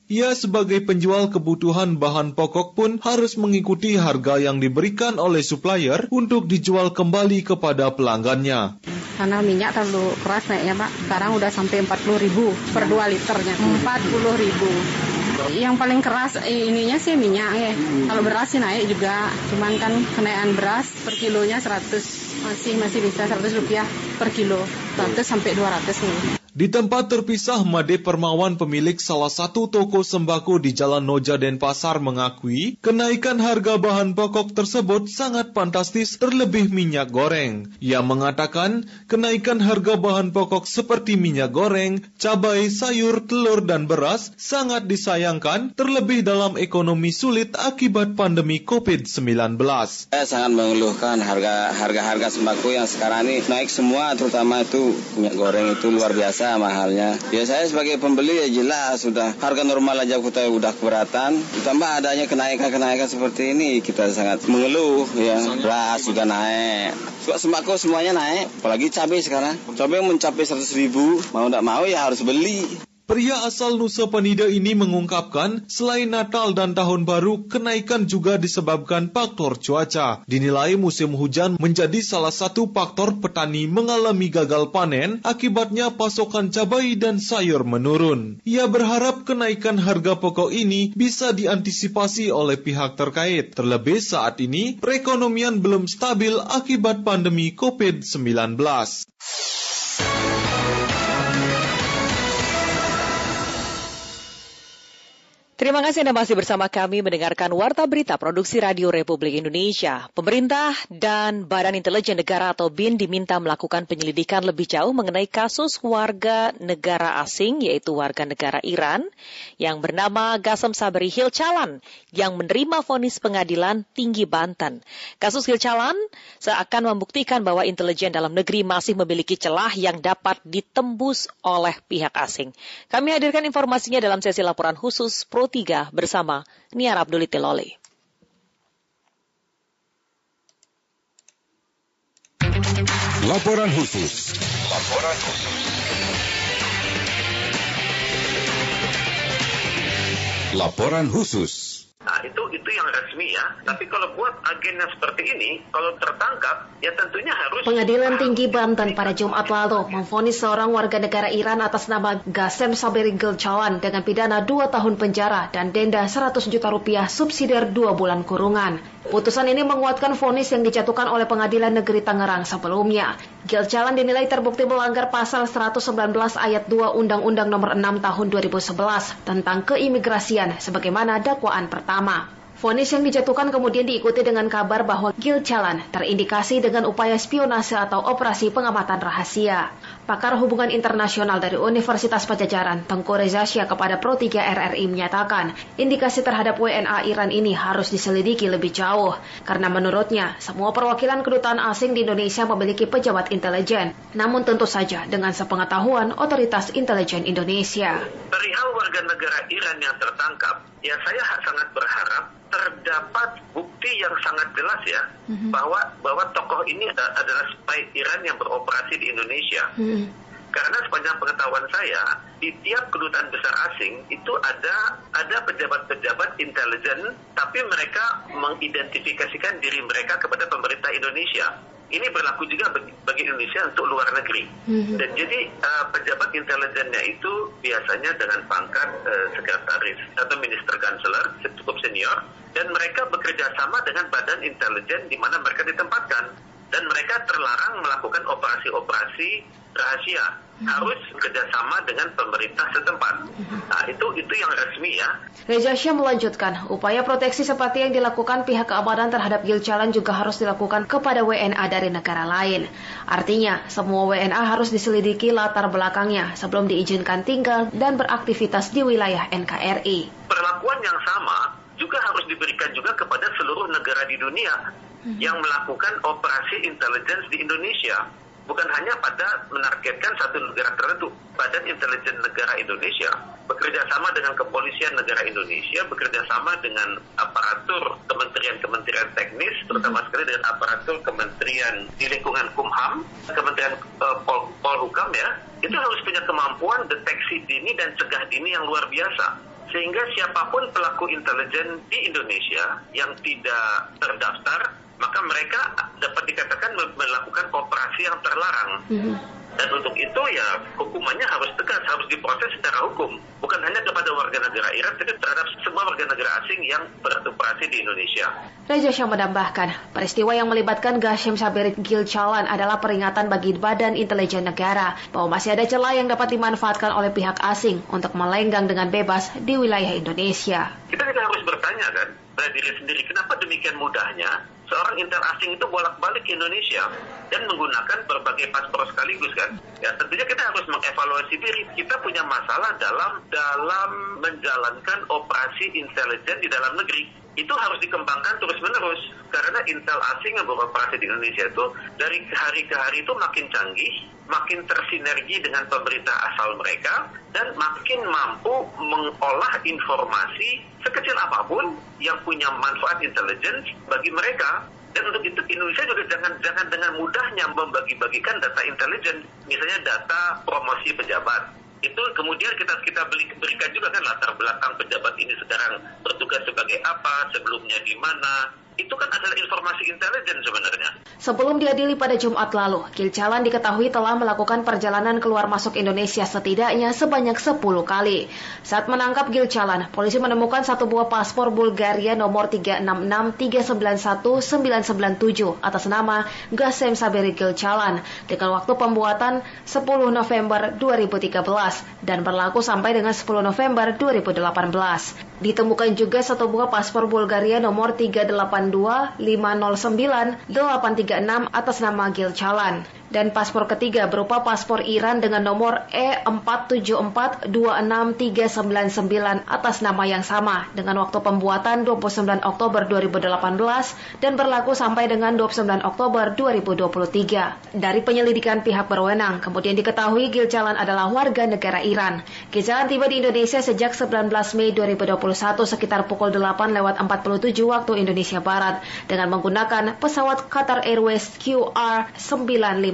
Ia sebagai penjual kebutuhan bahan pokok pun harus mengikuti harga yang diberikan oleh supplier untuk dijual kembali kepada pelanggannya. Karena minyak terlalu keras naiknya Pak, sekarang udah sampai 40.000 per 2 liternya, 40.000. Yang paling keras ininya sih minyak ya, kalau beras sih naik juga, cuman kan kenaikan beras per kilonya 100, masih bisa 100 rupiah per kilo, 100 sampai 200 nih. Di tempat terpisah, Made Permawan, pemilik salah satu toko sembako di Jalan Noja Denpasar, mengakui kenaikan harga bahan pokok tersebut sangat fantastis, terlebih minyak goreng. Ia mengatakan kenaikan harga bahan pokok seperti minyak goreng, cabai, sayur, telur, dan beras sangat disayangkan, terlebih dalam ekonomi sulit akibat pandemi COVID-19. Saya sangat mengeluhkan harga sembako yang sekarang ini naik semua, terutama itu minyak goreng itu luar biasa mahalnya. Ya, saya sebagai pembeli ya jelas sudah harga normal aja kita udah keberatan, ditambah adanya kenaikan seperti ini kita sangat mengeluh ya. Beras juga naik, sembako semuanya naik, apalagi cabai sekarang. Cabai mencapai 100.000, mau tidak mau ya harus beli. Pria asal Nusa Penida ini mengungkapkan, selain Natal dan Tahun Baru, kenaikan juga disebabkan faktor cuaca. Dinilai musim hujan menjadi salah satu faktor petani mengalami gagal panen, akibatnya pasokan cabai dan sayur menurun. Ia berharap kenaikan harga pokok ini bisa diantisipasi oleh pihak terkait, terlebih saat ini perekonomian belum stabil akibat pandemi COVID-19. Terima kasih Anda masih bersama kami mendengarkan Warta Berita Produksi Radio Republik Indonesia. Pemerintah dan Badan Intelijen Negara atau BIN diminta melakukan penyelidikan lebih jauh mengenai kasus warga negara asing, yaitu warga negara Iran yang bernama Ghasem Sabri Hilcalan yang menerima vonis pengadilan tinggi Banten. Kasus Hilcalan seakan membuktikan bahwa intelijen dalam negeri masih memiliki celah yang dapat ditembus oleh pihak asing. Kami hadirkan informasinya dalam sesi laporan khusus Pro 3 bersama Niar Abdul Tiloli. Laporan khusus. Nah, itu yang resmi ya. Tapi kalau buat agennya seperti ini, kalau tertangkap, ya tentunya harus... Pengadilan Tinggi Banten pada Jumat lalu memvonis seorang warga negara Iran atas nama Ghasem Sabri Hilcalan dengan pidana 2 tahun penjara dan denda 100 juta rupiah subsidiar 2 bulan kurungan. Putusan ini menguatkan vonis yang dijatuhkan oleh Pengadilan Negeri Tangerang sebelumnya. Hilcalan dinilai terbukti melanggar pasal 119 ayat 2 Undang-Undang Nomor 6 Tahun 2011 tentang keimigrasian sebagaimana dakwaan pertama. Vonis yang dijatuhkan kemudian diikuti dengan kabar bahwa Hilcalan terindikasi dengan upaya spionase atau operasi pengamatan rahasia. Pakar Hubungan Internasional dari Universitas Padjajaran, Tengku Reza Syah kepada Pro 3 RRI menyatakan, indikasi terhadap WNA Iran ini harus diselidiki lebih jauh. Karena menurutnya, semua perwakilan kedutaan asing di Indonesia memiliki pejabat intelijen. Namun tentu saja dengan sepengetahuan otoritas intelijen Indonesia. Perihal warga negara Iran yang tertangkap, ya saya sangat berharap terdapat bukti yang sangat jelas ya, bahwa tokoh ini adalah spy Iran yang beroperasi di Indonesia. Karena sepanjang pengetahuan saya, di tiap kedutaan besar asing itu ada pejabat-pejabat intelijen, tapi mereka mengidentifikasikan diri mereka kepada pemerintah Indonesia. Ini berlaku juga bagi Indonesia untuk luar negeri. Dan jadi pejabat intelijennya itu biasanya dengan pangkat sekretaris atau minister kanseler cukup senior, dan mereka bekerja sama dengan badan intelijen di mana mereka ditempatkan, dan mereka terlarang melakukan operasi-operasi rahasia. Harus kerjasama dengan pemerintah setempat. Nah, itu yang resmi ya. Reza Syah melanjutkan, upaya proteksi seperti yang dilakukan pihak keamanan terhadap Hilcalan juga harus dilakukan kepada WNA dari negara lain. Artinya, semua WNA harus diselidiki latar belakangnya sebelum diizinkan tinggal dan beraktivitas di wilayah NKRI. Perlakuan yang sama juga harus diberikan juga kepada seluruh negara di dunia yang melakukan operasi intelijen di Indonesia. Bukan hanya pada menargetkan satu negara tertentu. Badan Intelijen Negara Indonesia bekerja sama dengan kepolisian negara Indonesia, bekerja sama dengan aparatur kementerian-kementerian teknis, terutama sekali dengan aparatur kementerian di lingkungan Kumham, kementerian Polhukam ya, itu harus punya kemampuan deteksi dini dan cegah dini yang luar biasa. Sehingga siapapun pelaku intelijen di Indonesia yang tidak terdaftar, maka mereka dapat dikatakan melakukan operasi yang terlarang. Dan untuk itu ya hukumannya harus tegas, harus diproses secara hukum. Bukan hanya kepada warga negara Iran, tapi terhadap semua warga negara asing yang beroperasi di Indonesia. Reza Shah menambahkan, peristiwa yang melibatkan Gasyem Saberi Gilcalan adalah peringatan bagi Badan Intelijen Negara bahwa masih ada celah yang dapat dimanfaatkan oleh pihak asing untuk melenggang dengan bebas di wilayah Indonesia. Kita tidak harus bertanya kan, pada diri sendiri, kenapa demikian mudahnya? Seorang intel asing itu bolak-balik ke Indonesia dan menggunakan berbagai paspor sekaligus kan. Ya tentunya kita harus mengevaluasi diri. Kita punya masalah dalam menjalankan operasi intelijen di dalam negeri. Itu harus dikembangkan terus-menerus, karena intel asing yang beroperasi di Indonesia itu dari hari ke hari itu makin canggih, makin tersinergi dengan pemerintah asal mereka, dan makin mampu mengolah informasi sekecil apapun yang punya manfaat intelijen bagi mereka. Dan untuk itu Indonesia juga jangan dengan mudahnya membagi-bagikan data intelijen, misalnya data promosi pejabat. Itu kemudian kita berikan juga kan latar belakang pejabat ini sekarang bertugas sebagai apa, sebelumnya di mana. Itu kan adalah informasi intelijen sebenarnya. Sebelum diadili pada Jumat lalu, Gilcalan diketahui telah melakukan perjalanan keluar masuk Indonesia setidaknya sebanyak 10 kali. Saat menangkap Gilcalan, polisi menemukan satu buah paspor Bulgaria nomor 366391997 atas nama Gasyem Saberi Gilcalan dengan waktu pembuatan 10 November 2013 dan berlaku sampai dengan 10 November 2018. Ditemukan juga satu buah paspor Bulgaria nomor 382509836 atas nama Gilcalan dan paspor ketiga berupa paspor Iran dengan nomor E47426399 atas nama yang sama dengan waktu pembuatan 29 Oktober 2018 dan berlaku sampai dengan 29 Oktober 2023. Dari penyelidikan pihak berwenang, kemudian diketahui Gilcalan adalah warga negara Iran. Gilcalan tiba di Indonesia sejak 19 Mei 2021 sekitar pukul 8.47 waktu Indonesia Barat dengan menggunakan pesawat Qatar Airways QR956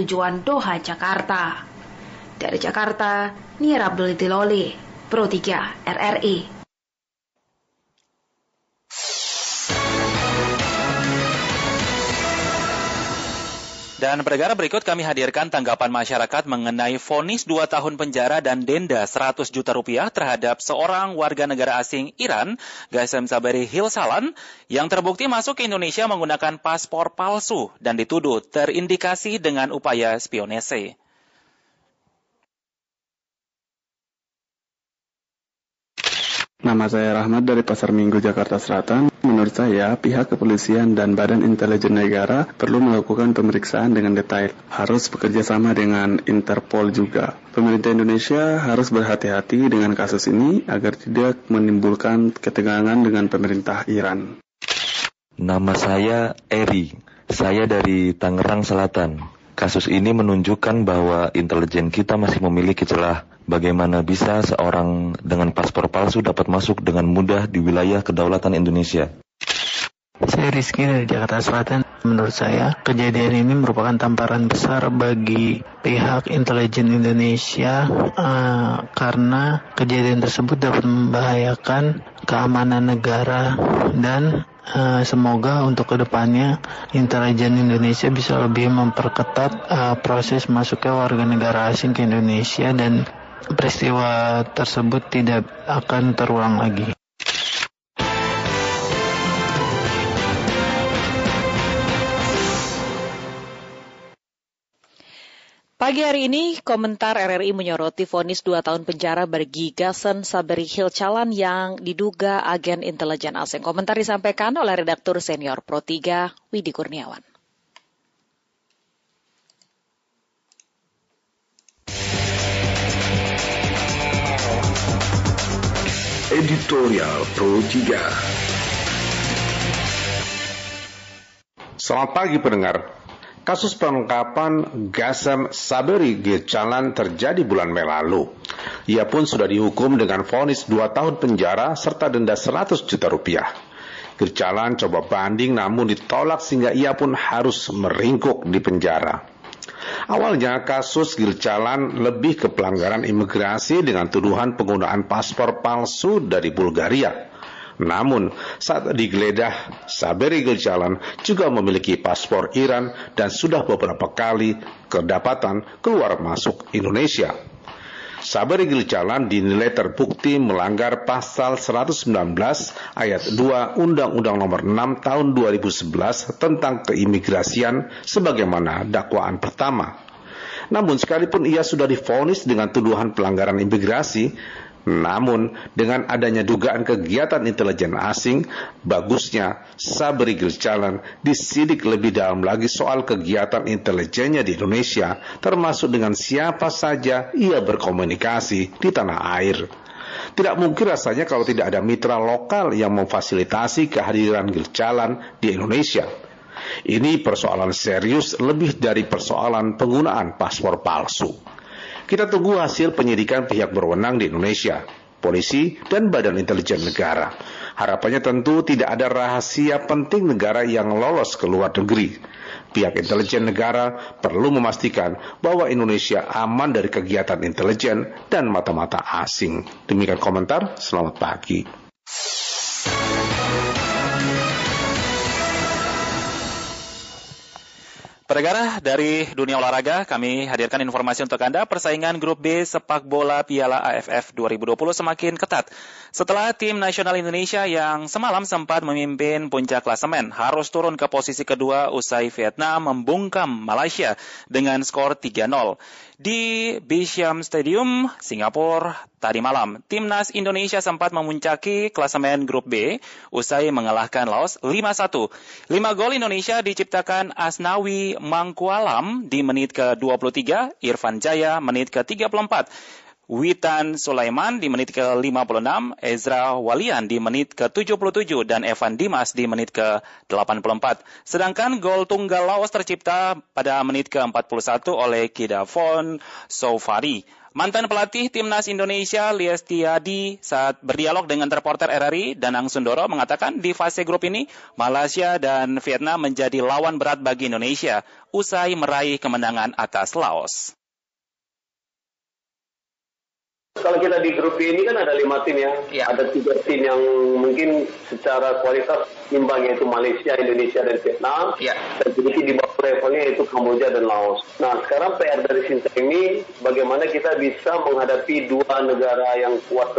tujuan Doha, Jakarta. Dari Jakarta, Nia Abdul Tiloli, Pro 3 RRI. Dan pendengar, berikut kami hadirkan tanggapan masyarakat mengenai vonis 2 tahun penjara dan denda 100 juta rupiah terhadap seorang warga negara asing Iran, Gasyem Saberi Gilcalan, yang terbukti masuk ke Indonesia menggunakan paspor palsu dan dituduh terindikasi dengan upaya spionase. Nama saya Rahmat dari Pasar Minggu, Jakarta Selatan. Menurut saya, pihak kepolisian dan Badan Intelijen Negara perlu melakukan pemeriksaan dengan detail. Harus bekerja sama dengan Interpol juga. Pemerintah Indonesia harus berhati-hati dengan kasus ini agar tidak menimbulkan ketegangan dengan pemerintah Iran. Nama saya Eri. Saya dari Tangerang Selatan. Kasus ini menunjukkan bahwa intelijen kita masih memiliki celah. Bagaimana bisa seorang dengan paspor palsu dapat masuk dengan mudah di wilayah kedaulatan Indonesia? Saya Rizky dari Jakarta Selatan. Menurut saya, kejadian ini merupakan tamparan besar bagi pihak intelijen Indonesia karena kejadian tersebut dapat membahayakan keamanan negara dan semoga untuk kedepannya intelijen Indonesia bisa lebih memperketat proses masuknya warga negara asing ke Indonesia dan peristiwa tersebut tidak akan terulang lagi. Pagi hari ini, komentar RRI menyoroti vonis 2 tahun penjara bagi Gasyem Saberi Gilcalan yang diduga agen intelijen asing. Komentar disampaikan oleh redaktur senior Pro 3, Widi Kurniawan. Editorial Pro 3. Selamat pagi pendengar. Kasus penangkapan Gasyem Saberi Gilcalan terjadi bulan Mei lalu. Ia pun sudah dihukum dengan vonis 2 tahun penjara serta denda 100 juta rupiah. Gilcalan coba banding namun ditolak sehingga ia pun harus meringkuk di penjara. Awalnya kasus Gilcalan lebih ke pelanggaran imigrasi dengan tuduhan penggunaan paspor palsu dari Bulgaria. Namun, saat digeledah, Saberi Guljalan juga memiliki paspor Iran dan sudah beberapa kali kedapatan keluar masuk Indonesia. Saberi Guljalan dinilai terbukti melanggar pasal 119 ayat 2 Undang-Undang Nomor 6 tahun 2011 tentang keimigrasian sebagaimana dakwaan pertama. Namun sekalipun ia sudah divonis dengan tuduhan pelanggaran imigrasi, namun dengan adanya dugaan kegiatan intelijen asing, bagusnya Sabri Giljalan disidik lebih dalam lagi soal kegiatan intelijennya di Indonesia, termasuk dengan siapa saja ia berkomunikasi di tanah air. Tidak mungkin rasanya kalau tidak ada mitra lokal yang memfasilitasi kehadiran Giljalan di Indonesia. Ini persoalan serius lebih dari persoalan penggunaan paspor palsu. Kita tunggu hasil penyidikan pihak berwenang di Indonesia, polisi, dan badan intelijen negara. Harapannya tentu tidak ada rahasia penting negara yang lolos ke luar negeri. Pihak intelijen negara perlu memastikan bahwa Indonesia aman dari kegiatan intelijen dan mata-mata asing. Demikian komentar, selamat pagi. Pendengar, dari dunia olahraga kami hadirkan informasi untuk Anda. Persaingan grup B sepak bola Piala AFF 2020 semakin ketat. Setelah tim nasional Indonesia yang semalam sempat memimpin puncak klasemen harus turun ke posisi kedua usai Vietnam membungkam Malaysia dengan skor 3-0. Di Bisham Stadium, Singapura, tadi malam, Timnas Indonesia sempat memuncaki klasemen grup B usai mengalahkan Laos 5-1. 5 gol Indonesia diciptakan Asnawi Mangkualam di menit ke-23, Irfan Jaya menit ke-34, Witan Sulaiman di menit ke-56, Ezra Walian di menit ke-77, dan Evan Dimas di menit ke-84. Sedangkan gol tunggal Laos tercipta pada menit ke-41 oleh Kidavon Sofari. Mantan pelatih Timnas Indonesia Liestiadi saat berdialog dengan reporter RRI Danang Sundoro mengatakan di fase grup ini Malaysia dan Vietnam menjadi lawan berat bagi Indonesia usai meraih kemenangan atas Laos. Kalau kita di grup B ini kan ada 5 tim ya, ada 3 tim yang mungkin secara kualitas imbang, yaitu Malaysia, Indonesia, dan Vietnam, dan sedikit di bawah levelnya yaitu Kamboja dan Laos. Nah sekarang PR dari Sintayong ini bagaimana kita bisa menghadapi 2 negara yang kuat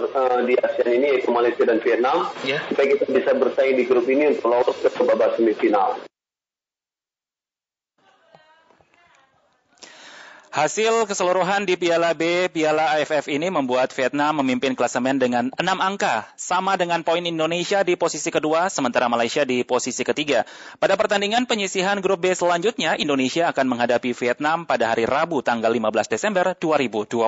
di ASEAN ini, yaitu Malaysia dan Vietnam, supaya kita bisa bersaing di grup ini untuk lolos ke babak semifinal. Hasil keseluruhan di Piala B, Piala AFF ini membuat Vietnam memimpin klasemen dengan 6 angka, sama dengan poin Indonesia di posisi kedua, sementara Malaysia di posisi ketiga. Pada pertandingan penyisihan grup B selanjutnya, Indonesia akan menghadapi Vietnam pada hari Rabu, tanggal 15 Desember 2021.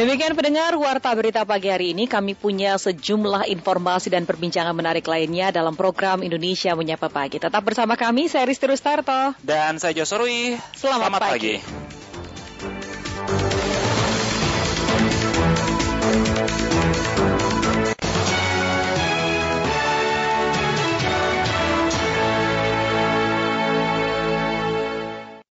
Demikian pendengar Warta Berita pagi hari ini, kami punya sejumlah informasi dan perbincangan menarik lainnya dalam program Indonesia Menyapa Pagi. Tetap bersama kami, saya Risti Rustarto. Dan saya Josorui. Selamat pagi.